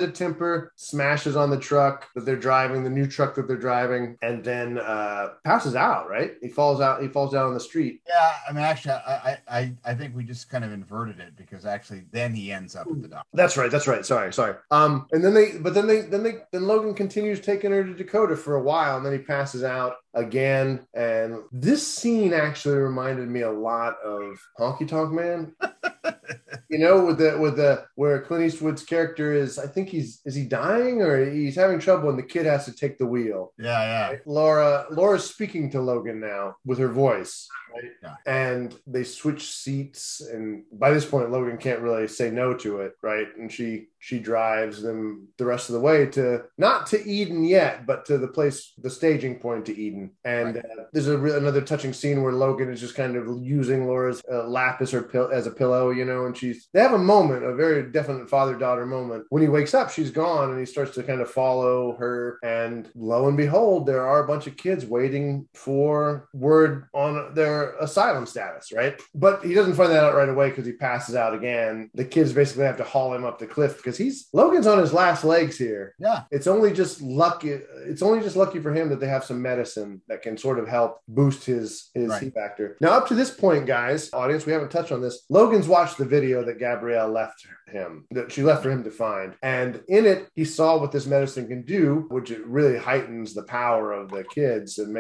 of temper, smashes on the truck that they're driving, the new truck that they're driving, and then passes out, right? He falls out. He falls down on the street. Yeah, I mean, actually, I think we just kind of inverted it because actually then he ends up at the doctor. That's right. That's right. Sorry. And then they, but then Logan continues taking her to Dakota for a while, and then he passes out again. And this scene actually reminded me a lot of Honky Tonk Man. You know, where Clint Eastwood's character is, I think is he dying or he's having trouble and the kid has to take the wheel. Yeah, yeah. Right? Laura's speaking to Logan now with her voice. Right? Yeah. And they switch seats, and by this point Logan can't really say no to it, right? And she drives them the rest of the way to, not to Eden yet, but to the place, the staging point to Eden. And right. There's another touching scene where Logan is just kind of using Laura's lap as a pillow, you know, and they have a moment, a very definite father-daughter moment. When he wakes up, she's gone, and he starts to kind of follow her. And lo and behold, there are a bunch of kids waiting for word on their asylum status, right? But he doesn't find that out right away because he passes out again. The kids basically have to haul him up the cliff because Logan's on his last legs here. Yeah. It's only just lucky for him that they have some medicine that can sort of help boost his right. C-factor. Now, up to this point, guys, audience, we haven't touched on this. Logan's watched the video that Gabrielle left for him to find. And in it, he saw what this medicine can do, which it really heightens the power of the kids and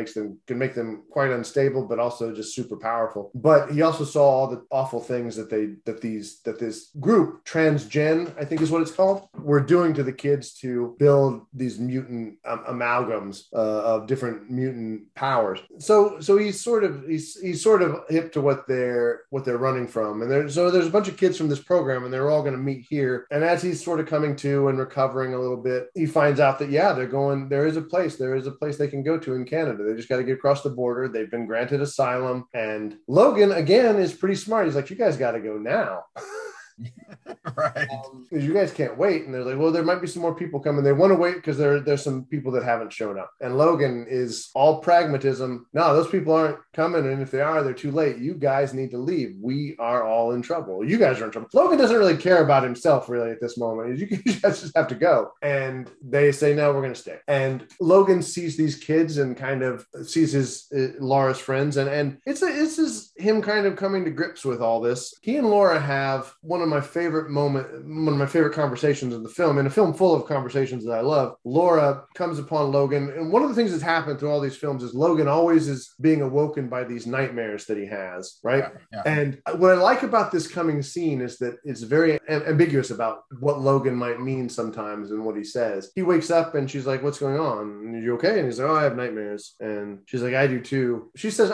can make them quite unstable, but also just super powerful. But he also saw all the awful things that this group, Transgen, I think is what it's called, were doing to the kids to build these mutant amalgams of different mutant powers. So he's sort of hip to what they're running from. And there's a bunch of kids from this program, and they're all going to meet here. And as he's sort of coming to and recovering a little bit, he finds out that, yeah, there is a place they can go to in Canada. They just got to get across the border. They've been granted asylum. And Logan, again, is pretty smart. He's like, you guys got to go now. Right, because you guys can't wait. And they're like, well, there might be some more people coming. They want to wait because there's some people that haven't shown up. And Logan is all pragmatism. No, those people aren't coming, and if they are, they're too late. You guys need to leave. We are all in trouble. You guys are in trouble. Logan doesn't really care about himself really at this moment. You guys just have to go. And they say, no, we're going to stay. And Logan sees these kids and kind of sees his Laura's friends, and this is him kind of coming to grips with all this. He and Laura have one of my favorite conversations in the film, in a film full of conversations that I love. Laura comes upon Logan, and one of the things that's happened through all these films is Logan always is being awoken by these nightmares that he has, right? Yeah, yeah. And what I like about this coming scene is that it's very ambiguous about what Logan might mean sometimes and what he says. He wakes up and she's like, what's going on? Are you okay? And he's like, oh, I have nightmares. And she's like, I do too. She says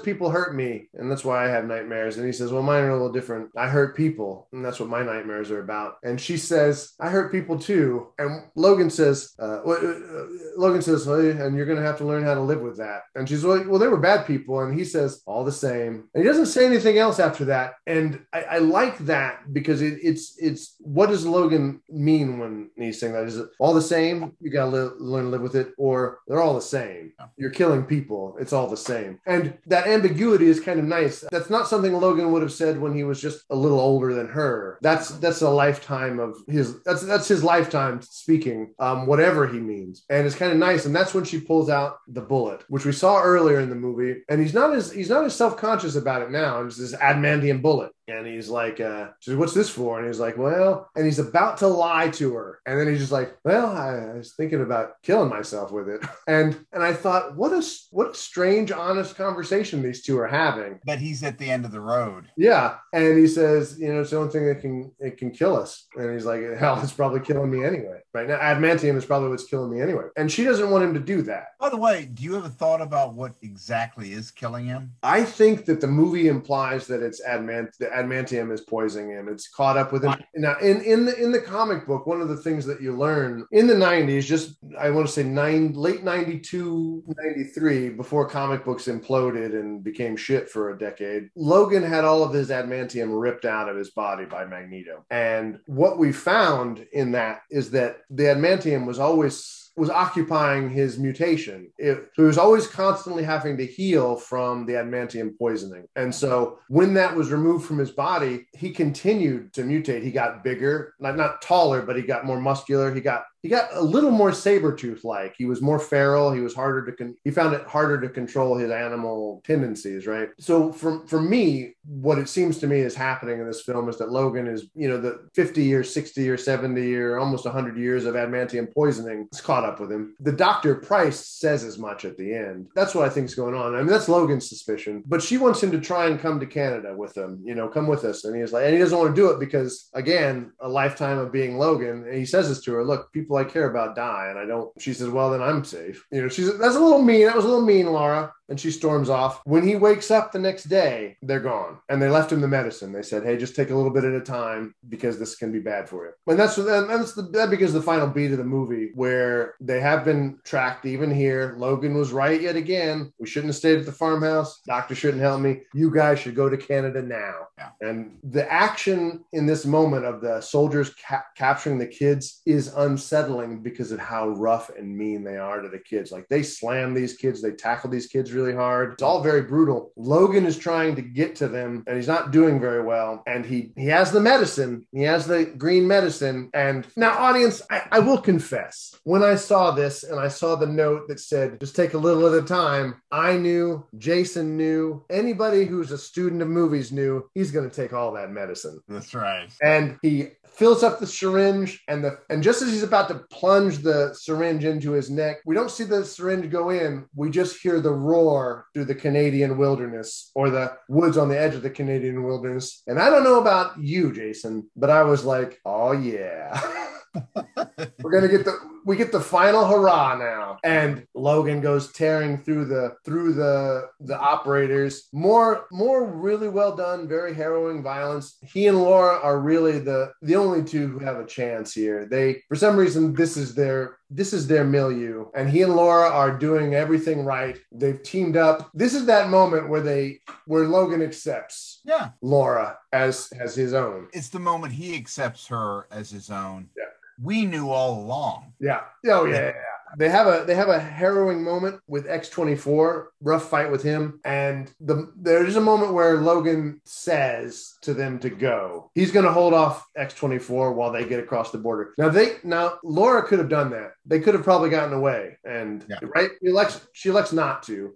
people hurt me, and that's why I have nightmares. And he says, well, mine are a little different. I hurt people, and that's what my nightmares are about. And she says, I hurt people too. And Logan says, and you're going to have to learn how to live with that. And she's like, well, they were bad people. And he says, all the same. And he doesn't say anything else after that. And I like that because it's what does Logan mean when he's saying that? Is it all the same? You got to learn to live with it, or they're all the same. You're killing people. It's all the same. And that ambiguity is kind of nice. That's not something Logan would have said when he was just a little older than her. That's a lifetime of his. That's his lifetime speaking, whatever he means. And it's kind of nice. And that's when she pulls out the bullet, which we saw earlier in the movie. And he's not as self-conscious about it now. It's this adamantium bullet. And he's like, she said, what's this for? And he's like, well, and he's about to lie to her. And then he's just like, well, I was thinking about killing myself with it. And I thought, what a strange, honest conversation these two are having. But he's at the end of the road. Yeah. And he says, you know, it's the only thing that can kill us. And he's like, hell, it's probably killing me anyway. Right now, adamantium is probably what's killing me anyway. And she doesn't want him to do that. By the way, do you have a thought about what exactly is killing him? I think that the movie implies that it's adamantium is poisoning him. It's caught up with him. Now, in the comic book, one of the things that you learn in the 90s, just I want to say late 92, 93, before comic books imploded and became shit for a decade, Logan had all of his adamantium ripped out of his body by Magneto. And what we found in that is that the adamantium was occupying his mutation. So he was always constantly having to heal from the adamantium poisoning. And so when that was removed from his body, he continued to mutate. He got bigger, not taller, but he got more muscular. He got He got a little more Sabretooth-like. He was more feral. He was harder to control his animal tendencies, right? So for me, what it seems to me is happening in this film is that Logan is, you know, the 50 or 60 or 70 or almost 100 years of adamantium poisoning is caught up with him. The Dr. Price says as much at the end. That's what I think is going on. I mean, that's Logan's suspicion, but she wants him to try and come to Canada with them, you know, come with us. And he's like, and he doesn't want to do it because, again, a lifetime of being Logan. And he says this to her, look, people I care about die, and I don't. She says, well, then I'm safe. You know, that's a little mean. That was a little mean, Laura. And she storms off. When he wakes up the next day, they're gone. And they left him the medicine. They said, hey, just take a little bit at a time because this can be bad for you. And that becomes the final beat of the movie, where they have been tracked even here. Logan was right yet again. We shouldn't have stayed at the farmhouse. Doctor shouldn't help me. You guys should go to Canada now. Yeah. And the action in this moment of the soldiers capturing the kids is unsettling because of how rough and mean they are to the kids. Like, they slam these kids. They tackle these kids really hard. It's all very brutal. Logan is trying to get to them, and he's not doing very well. And he has the medicine. He has the green medicine. And now, audience, I will confess, when I saw this and I saw the note that said, just take a little at a time, I knew, Jason knew, anybody who's a student of movies knew, he's going to take all that medicine. That's right. And he fills up the syringe, and just as he's about to plunge the syringe into his neck, we don't see the syringe go in. We just hear the roar through the Canadian wilderness, or the woods on the edge of the Canadian wilderness. And I don't know about you, Jason, but I was like, oh yeah. We're gonna get we get the final hurrah now. And Logan goes tearing through the operators. More really well done, very harrowing violence. He and Laura are really the only two who have a chance here. They, for some reason, this is their milieu, and he and Laura are doing everything right. They've teamed up. This is that moment where Logan accepts Laura as his own. It's the moment he accepts her as his own. Yeah. We knew all along. Yeah. Oh, yeah. Yeah. They have a harrowing moment with X24, rough fight with him. And there's a moment where Logan says to them to go. He's going to hold off X24 while they get across the border. Now Laura could have done that. They could have probably gotten away. And right, she elects not to.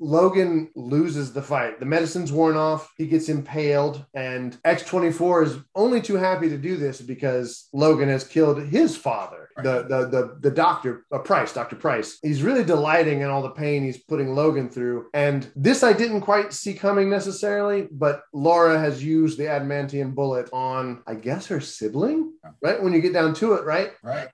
Logan loses the fight. The medicine's worn off. He gets impaled, and X24 is only too happy to do this because Logan has killed his father, right. the doctor. Dr. Price. He's really delighting in all the pain he's putting Logan through. And this I didn't quite see coming necessarily, but Laura has used the adamantium bullet on, I guess, her sibling, right? When you get down to it, right? Right.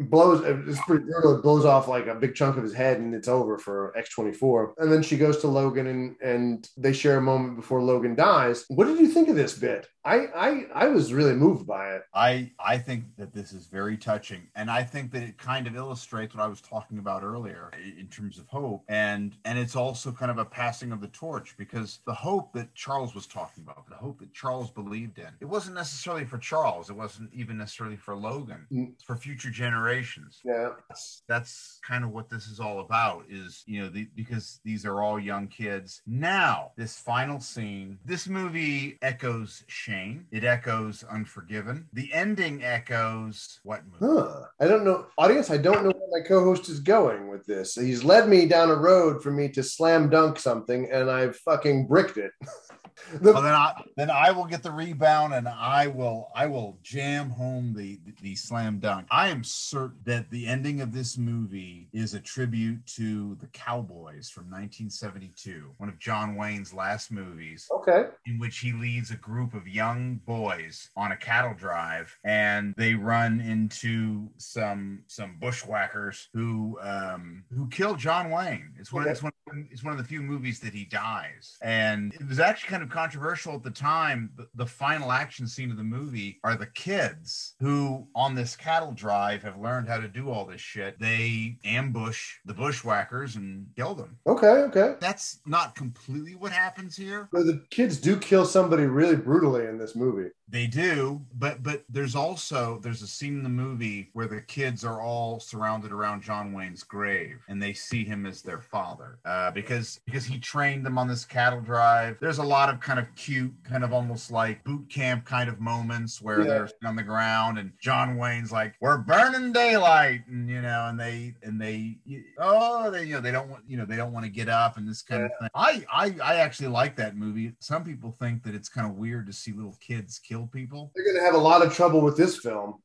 Blows, it's pretty brutal. It blows off like a big chunk of his head, and it's over for X24. And then she goes to Logan, and they share a moment before Logan dies. What did you think of this bit? I was really moved by it. I think that this is very touching, and I think that it kind of illustrates what I was talking about earlier in terms of hope, and it's also kind of a passing of the torch, because the hope that Charles was talking about, the hope that Charles believed in, it wasn't necessarily for Charles, it wasn't even necessarily for Logan, it's for future generations. Yeah, that's kind of what this is all about, is, you know, because these are all young kids. Now, this final scene, this movie echoes Shane. It echoes Unforgiven. The ending echoes what movie? I don't know. Audience, I don't know where my co-host is going with this. He's led me down a road for me to slam dunk something, and I fucking bricked it. Well, then I will get the rebound, and I will jam home the slam dunk. I am certain that the ending of this movie is a tribute to The Cowboys from 1972, one of John Wayne's last movies. Okay. In which he leads a group of young boys on a cattle drive, and they run into some bushwhackers who kill John Wayne. It's one of the few movies that he dies, and it was actually kind of controversial at the time. The final action scene of the movie are the kids who, on this cattle drive, have learned how to do all this shit. They ambush the bushwhackers and kill them. Okay. That's not completely what happens here. But the kids do kill somebody really brutally in this movie. They do, but there's a scene in the movie where the kids are all surrounded around John Wayne's grave, and they see him as their father because he trained them on this cattle drive. There's a lot of have kind of cute, kind of almost like boot camp kind of moments where they're on the ground and John Wayne's like, we're burning daylight. And, you know, and they don't want to get up and this kind of thing. I actually like that movie. Some people think that it's kind of weird to see little kids kill people. They're going to have a lot of trouble with this film.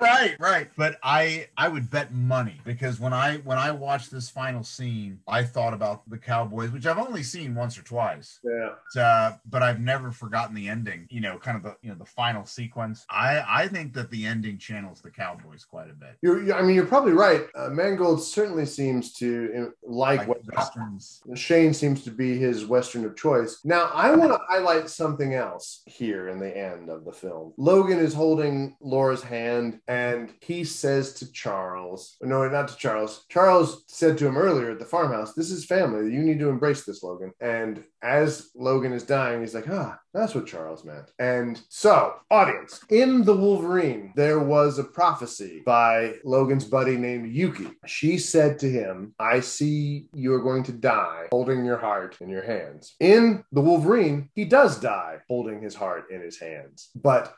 Right. But I would bet money, because when I watched this final scene, I thought about The Cowboys, which I've only seen once or twice. Yeah. But I've never forgotten the ending, you know, kind of the final sequence. I think that the ending channels The Cowboys quite a bit. You're probably right. Mangold certainly seems to like Westerns. Shane seems to be his Western of choice. Now, I want to highlight something else here in the end of the film. Logan is holding Laura's hand and he says to Charles, no, not to Charles. Charles said to him earlier at the farmhouse, this is family. You need to embrace this, Logan. And as Logan is dying, he's like, that's what Charles meant. And so, audience, in The Wolverine, there was a prophecy by Logan's buddy named Yuki. She said to him, I see you are going to die holding your heart in your hands. In The Wolverine, he does die holding his heart in his hands. But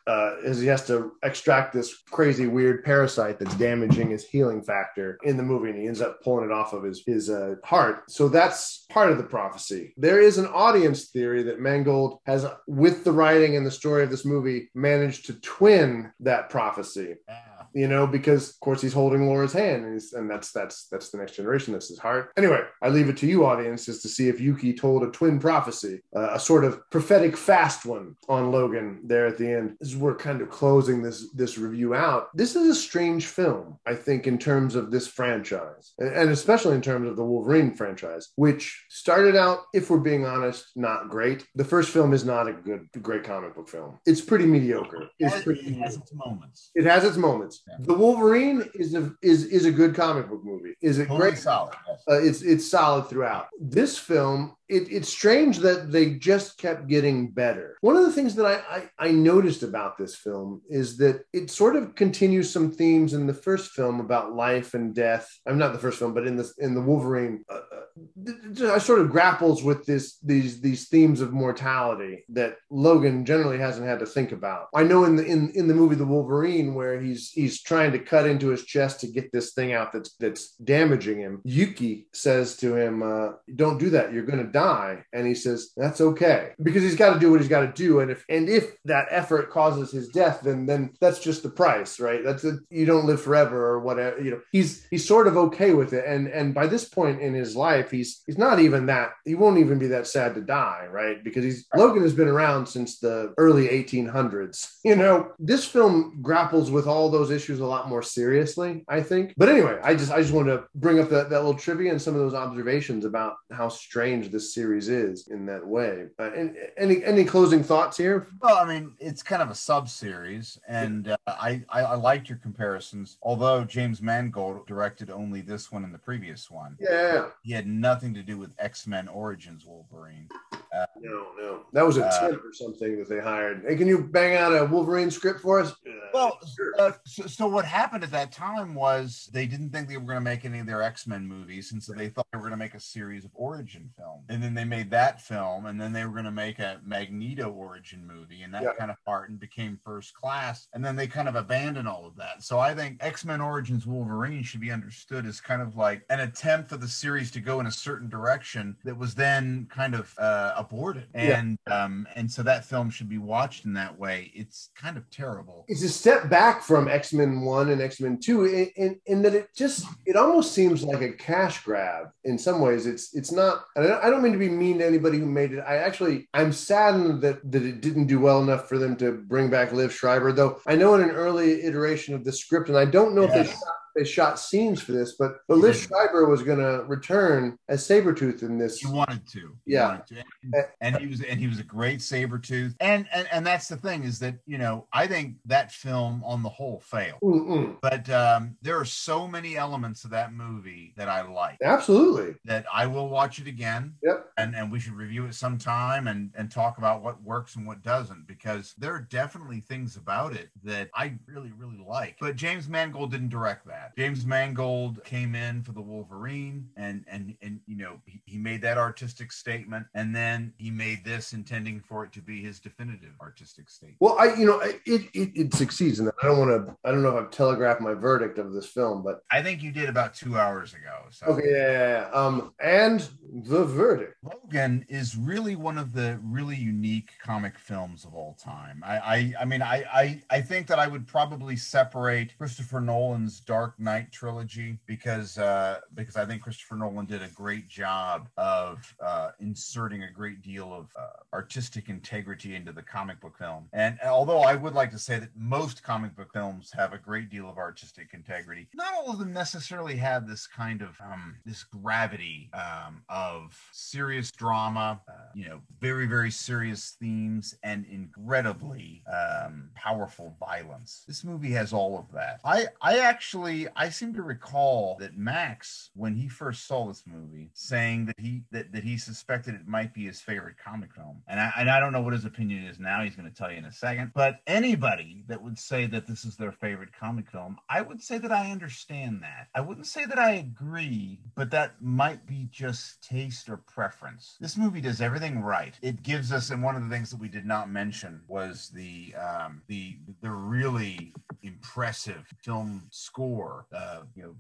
as he has to extract this crazy weird parasite that's damaging his healing factor in the movie, and he ends up pulling it off of his heart. So that's part of the prophecy. There is an audience theory that Mangold has, with the writing and the story of this movie, managed to twin that prophecy. You know, because of course he's holding Laura's hand, and that's The Next Generation. That's his heart. Anyway, I leave it to you, audience, is to see if Yuki told a twin prophecy, a sort of prophetic fast one on Logan there at the end. As we're kind of closing this review out, this is a strange film, I think, in terms of this franchise, and especially in terms of the Wolverine franchise, which started out, if we're being honest, not great. The first film is not a great comic book film. It's pretty mediocre. It has its moments. It has its moments. Yeah. The Wolverine is a good comic book movie. Is it totally great? Solid. Yes. It's solid throughout. This film, it's strange that they just kept getting better. One of the things that I noticed about this film is that it sort of continues some themes in the first film about life and death. I'm not the first film, but in the Wolverine, I sort of grapples with these themes of mortality that Logan generally hasn't had to think about. I know in the movie The Wolverine, where he's trying to cut into his chest to get this thing out that's damaging him, Yuki says to him, "Don't do that. You're going to die," and he says that's okay, because he's got to do what he's got to do, and if that effort causes his death, then that's just the price, right? You don't live forever or whatever, you know. He's sort of okay with it, and by this point in his life, he's not even that, he won't even be that sad to die, right? Because Logan has been around since the early 1800s, you know. This film grapples with all those issues a lot more seriously, I think. But anyway, I just wanted to bring up that little trivia and some of those observations about how strange this series is in that way. Any closing thoughts here? Well, I mean, it's kind of a sub-series, and I liked your comparisons, although James Mangold directed only this one and the previous one. Yeah. He had nothing to do with X-Men Origins Wolverine. No. That was a tip or something that they hired. Hey, can you bang out a Wolverine script for us? Well, sure. So what happened at that time was they didn't think they were going to make any of their X-Men movies, and so they thought they were going to make a series of origin films. And then they made that film, and then they were going to make a Magneto origin movie, and that kind of part, and became First Class. And then they kind of abandoned all of that. So I think X-Men Origins Wolverine should be understood as kind of like an attempt for the series to go in a certain direction that was then kind of aborted. And so that film should be watched in that way. It's kind of terrible. It's a step back from X-Men 1 and X-Men 2 in that it almost seems like a cash grab in some ways. It's not, and I don't mean to be mean to anybody who made it. I'm saddened that it didn't do well enough for them to bring back Liv Schreiber, though I know in an early iteration of the script, and I don't know if they shot scenes for this, but Liv Schreiber was going to return as Sabretooth in this. He wanted to. And he was a great Sabretooth. And that's the thing, is that, you know, I think that film on the whole failed. Mm-mm. But there are so many elements of that movie that I like. Absolutely. That I will watch it again. Yep. And we should review it sometime and talk about what works and what doesn't, because there are definitely things about it that I really, really like. But James Mangold didn't direct that. that. James Mangold came in for the Wolverine, and you know, he made that artistic statement, and then he made this intending for it to be his definitive artistic statement. Well, it succeeds in that. I don't know if I've telegraphed my verdict of this film, but I think you did about 2 hours ago. So. Okay, and the verdict. Logan is really one of the really unique comic films of all time. I mean, I think that I would probably separate Christopher Nolan's Dark Knight trilogy because I think Christopher Nolan did a great job of inserting a great deal of artistic integrity into the comic book film. And although I would like to say that most comic book films have a great deal of artistic integrity, not all of them necessarily have this kind of this gravity of serious drama, you know, very, very serious themes, and incredibly powerful violence. This movie has all of that. I seem to recall that Max, when he first saw this movie, saying that he suspected it might be his favorite comic film. And I don't know what his opinion is now. He's going to tell you in a second. But anybody that would say that this is their favorite comic film, I would say that I understand that. I wouldn't say that I agree, but that might be just taste or preference. This movie does everything right. It gives us, and one of the things that we did not mention was the really impressive film score. You know,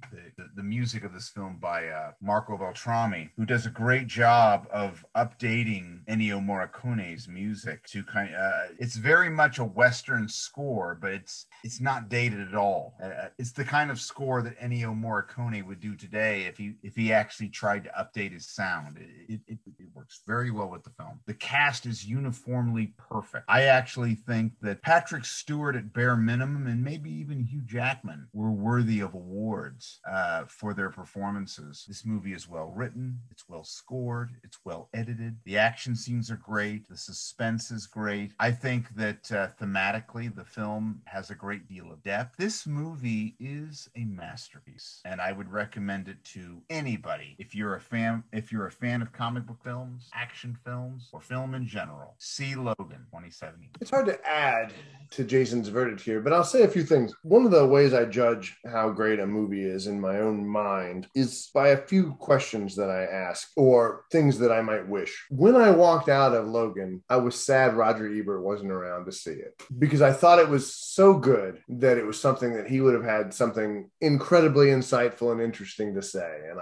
the music of this film by Marco Beltrami, who does a great job of updating Ennio Morricone's music to kind of, it's very much a Western score, but it's not dated at all. It's the kind of score that Ennio Morricone would do today if he actually tried to update his sound. It works very well with the film. The cast is uniformly perfect. I actually think that Patrick Stewart at bare minimum, and maybe even Hugh Jackman, were worthy of awards for their performances. This movie is well written, it's well scored, it's well edited. The action scenes are great, the suspense is great. I think that thematically the film has a great deal of depth. This movie is a masterpiece, and I would recommend it to anybody. If you're a fan of comic book films, action films, or film in general, see Logan 2017. It's hard to add to Jason's verdict here, but I'll say a few things. One of the ways I judge how great a movie is in my own mind is by a few questions that I ask, or things that I might wish. When I walked out of Logan, I was sad Roger Ebert wasn't around to see it, because I thought it was so good that it was something that he would have had something incredibly insightful and interesting to say. And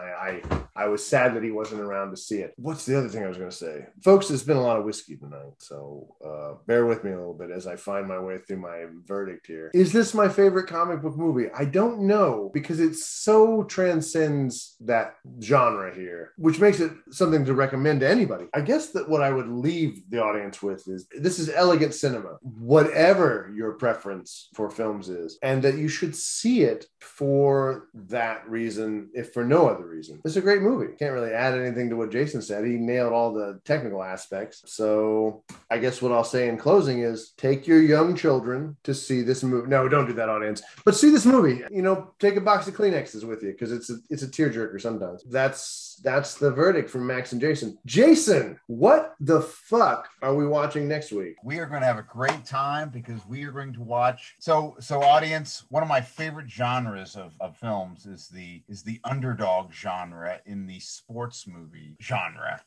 I was sad that he wasn't around to see it. What's the other thing I was going to say? Folks, there's been a lot of whiskey tonight, so bear with me a little bit as I find my way through my verdict here. Is this my favorite comic book movie? I don't know, because it so transcends that genre here, which makes it something to recommend to anybody. I guess that what I would leave the audience with is this is elegant cinema, whatever your preference for films is, and that you should see it for that reason, if for no other reason. It's a great movie. Can't really add anything to what Jason said. He nailed all the technical aspects. So I guess what I'll say in closing is take your young children to see this movie. No, don't do that, audience, but see this movie. You know, take a box of Kleenexes with you, because it's a tearjerker sometimes. That's the verdict from Max and Jason. Jason, what the fuck are we watching next week? We are going to have a great time, because we are going to watch. So audience, one of my favorite genres of films is the underdog genre in the sports movie genre.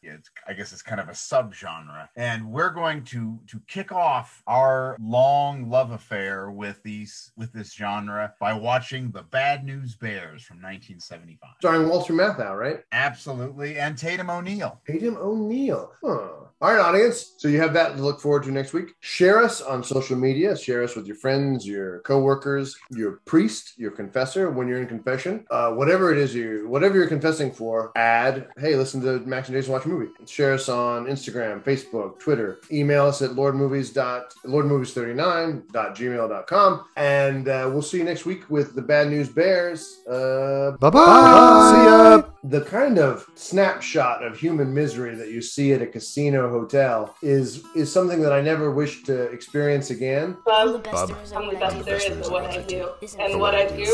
I guess it's kind of a subgenre. And we're going to kick off our long love affair with this genre by watching The Bad News Bears from 1975. Starring Walter Matthau, right? Absolutely. And Tatum O'Neal. Tatum O'Neal. Huh. All right, audience. So you have that to look forward to next week. Share us on social media. Share us with your friends, your coworkers, your priest, your confessor when you're in confession. Whatever it is, whatever you're confessing for, add, hey, listen to Max and Jason Watch a Movie. Share us on Instagram, Facebook, Twitter. Email us at lordmovies39@gmail.com. And we'll see you next week with The Bad News Bears. Bye-bye. See ya. The kind of snapshot of human misery that you see at a casino hotel is something that I never wish to experience again. Bob, I'm the best there is at what I do. And what I do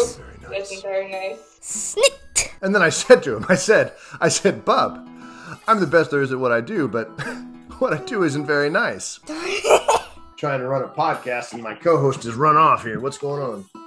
isn't very nice. Snicked! And then I said to him, I said, Bob, I'm the best there is at what I do, but what I do isn't very nice. Trying to run a podcast and my co-host has run off here. What's going on?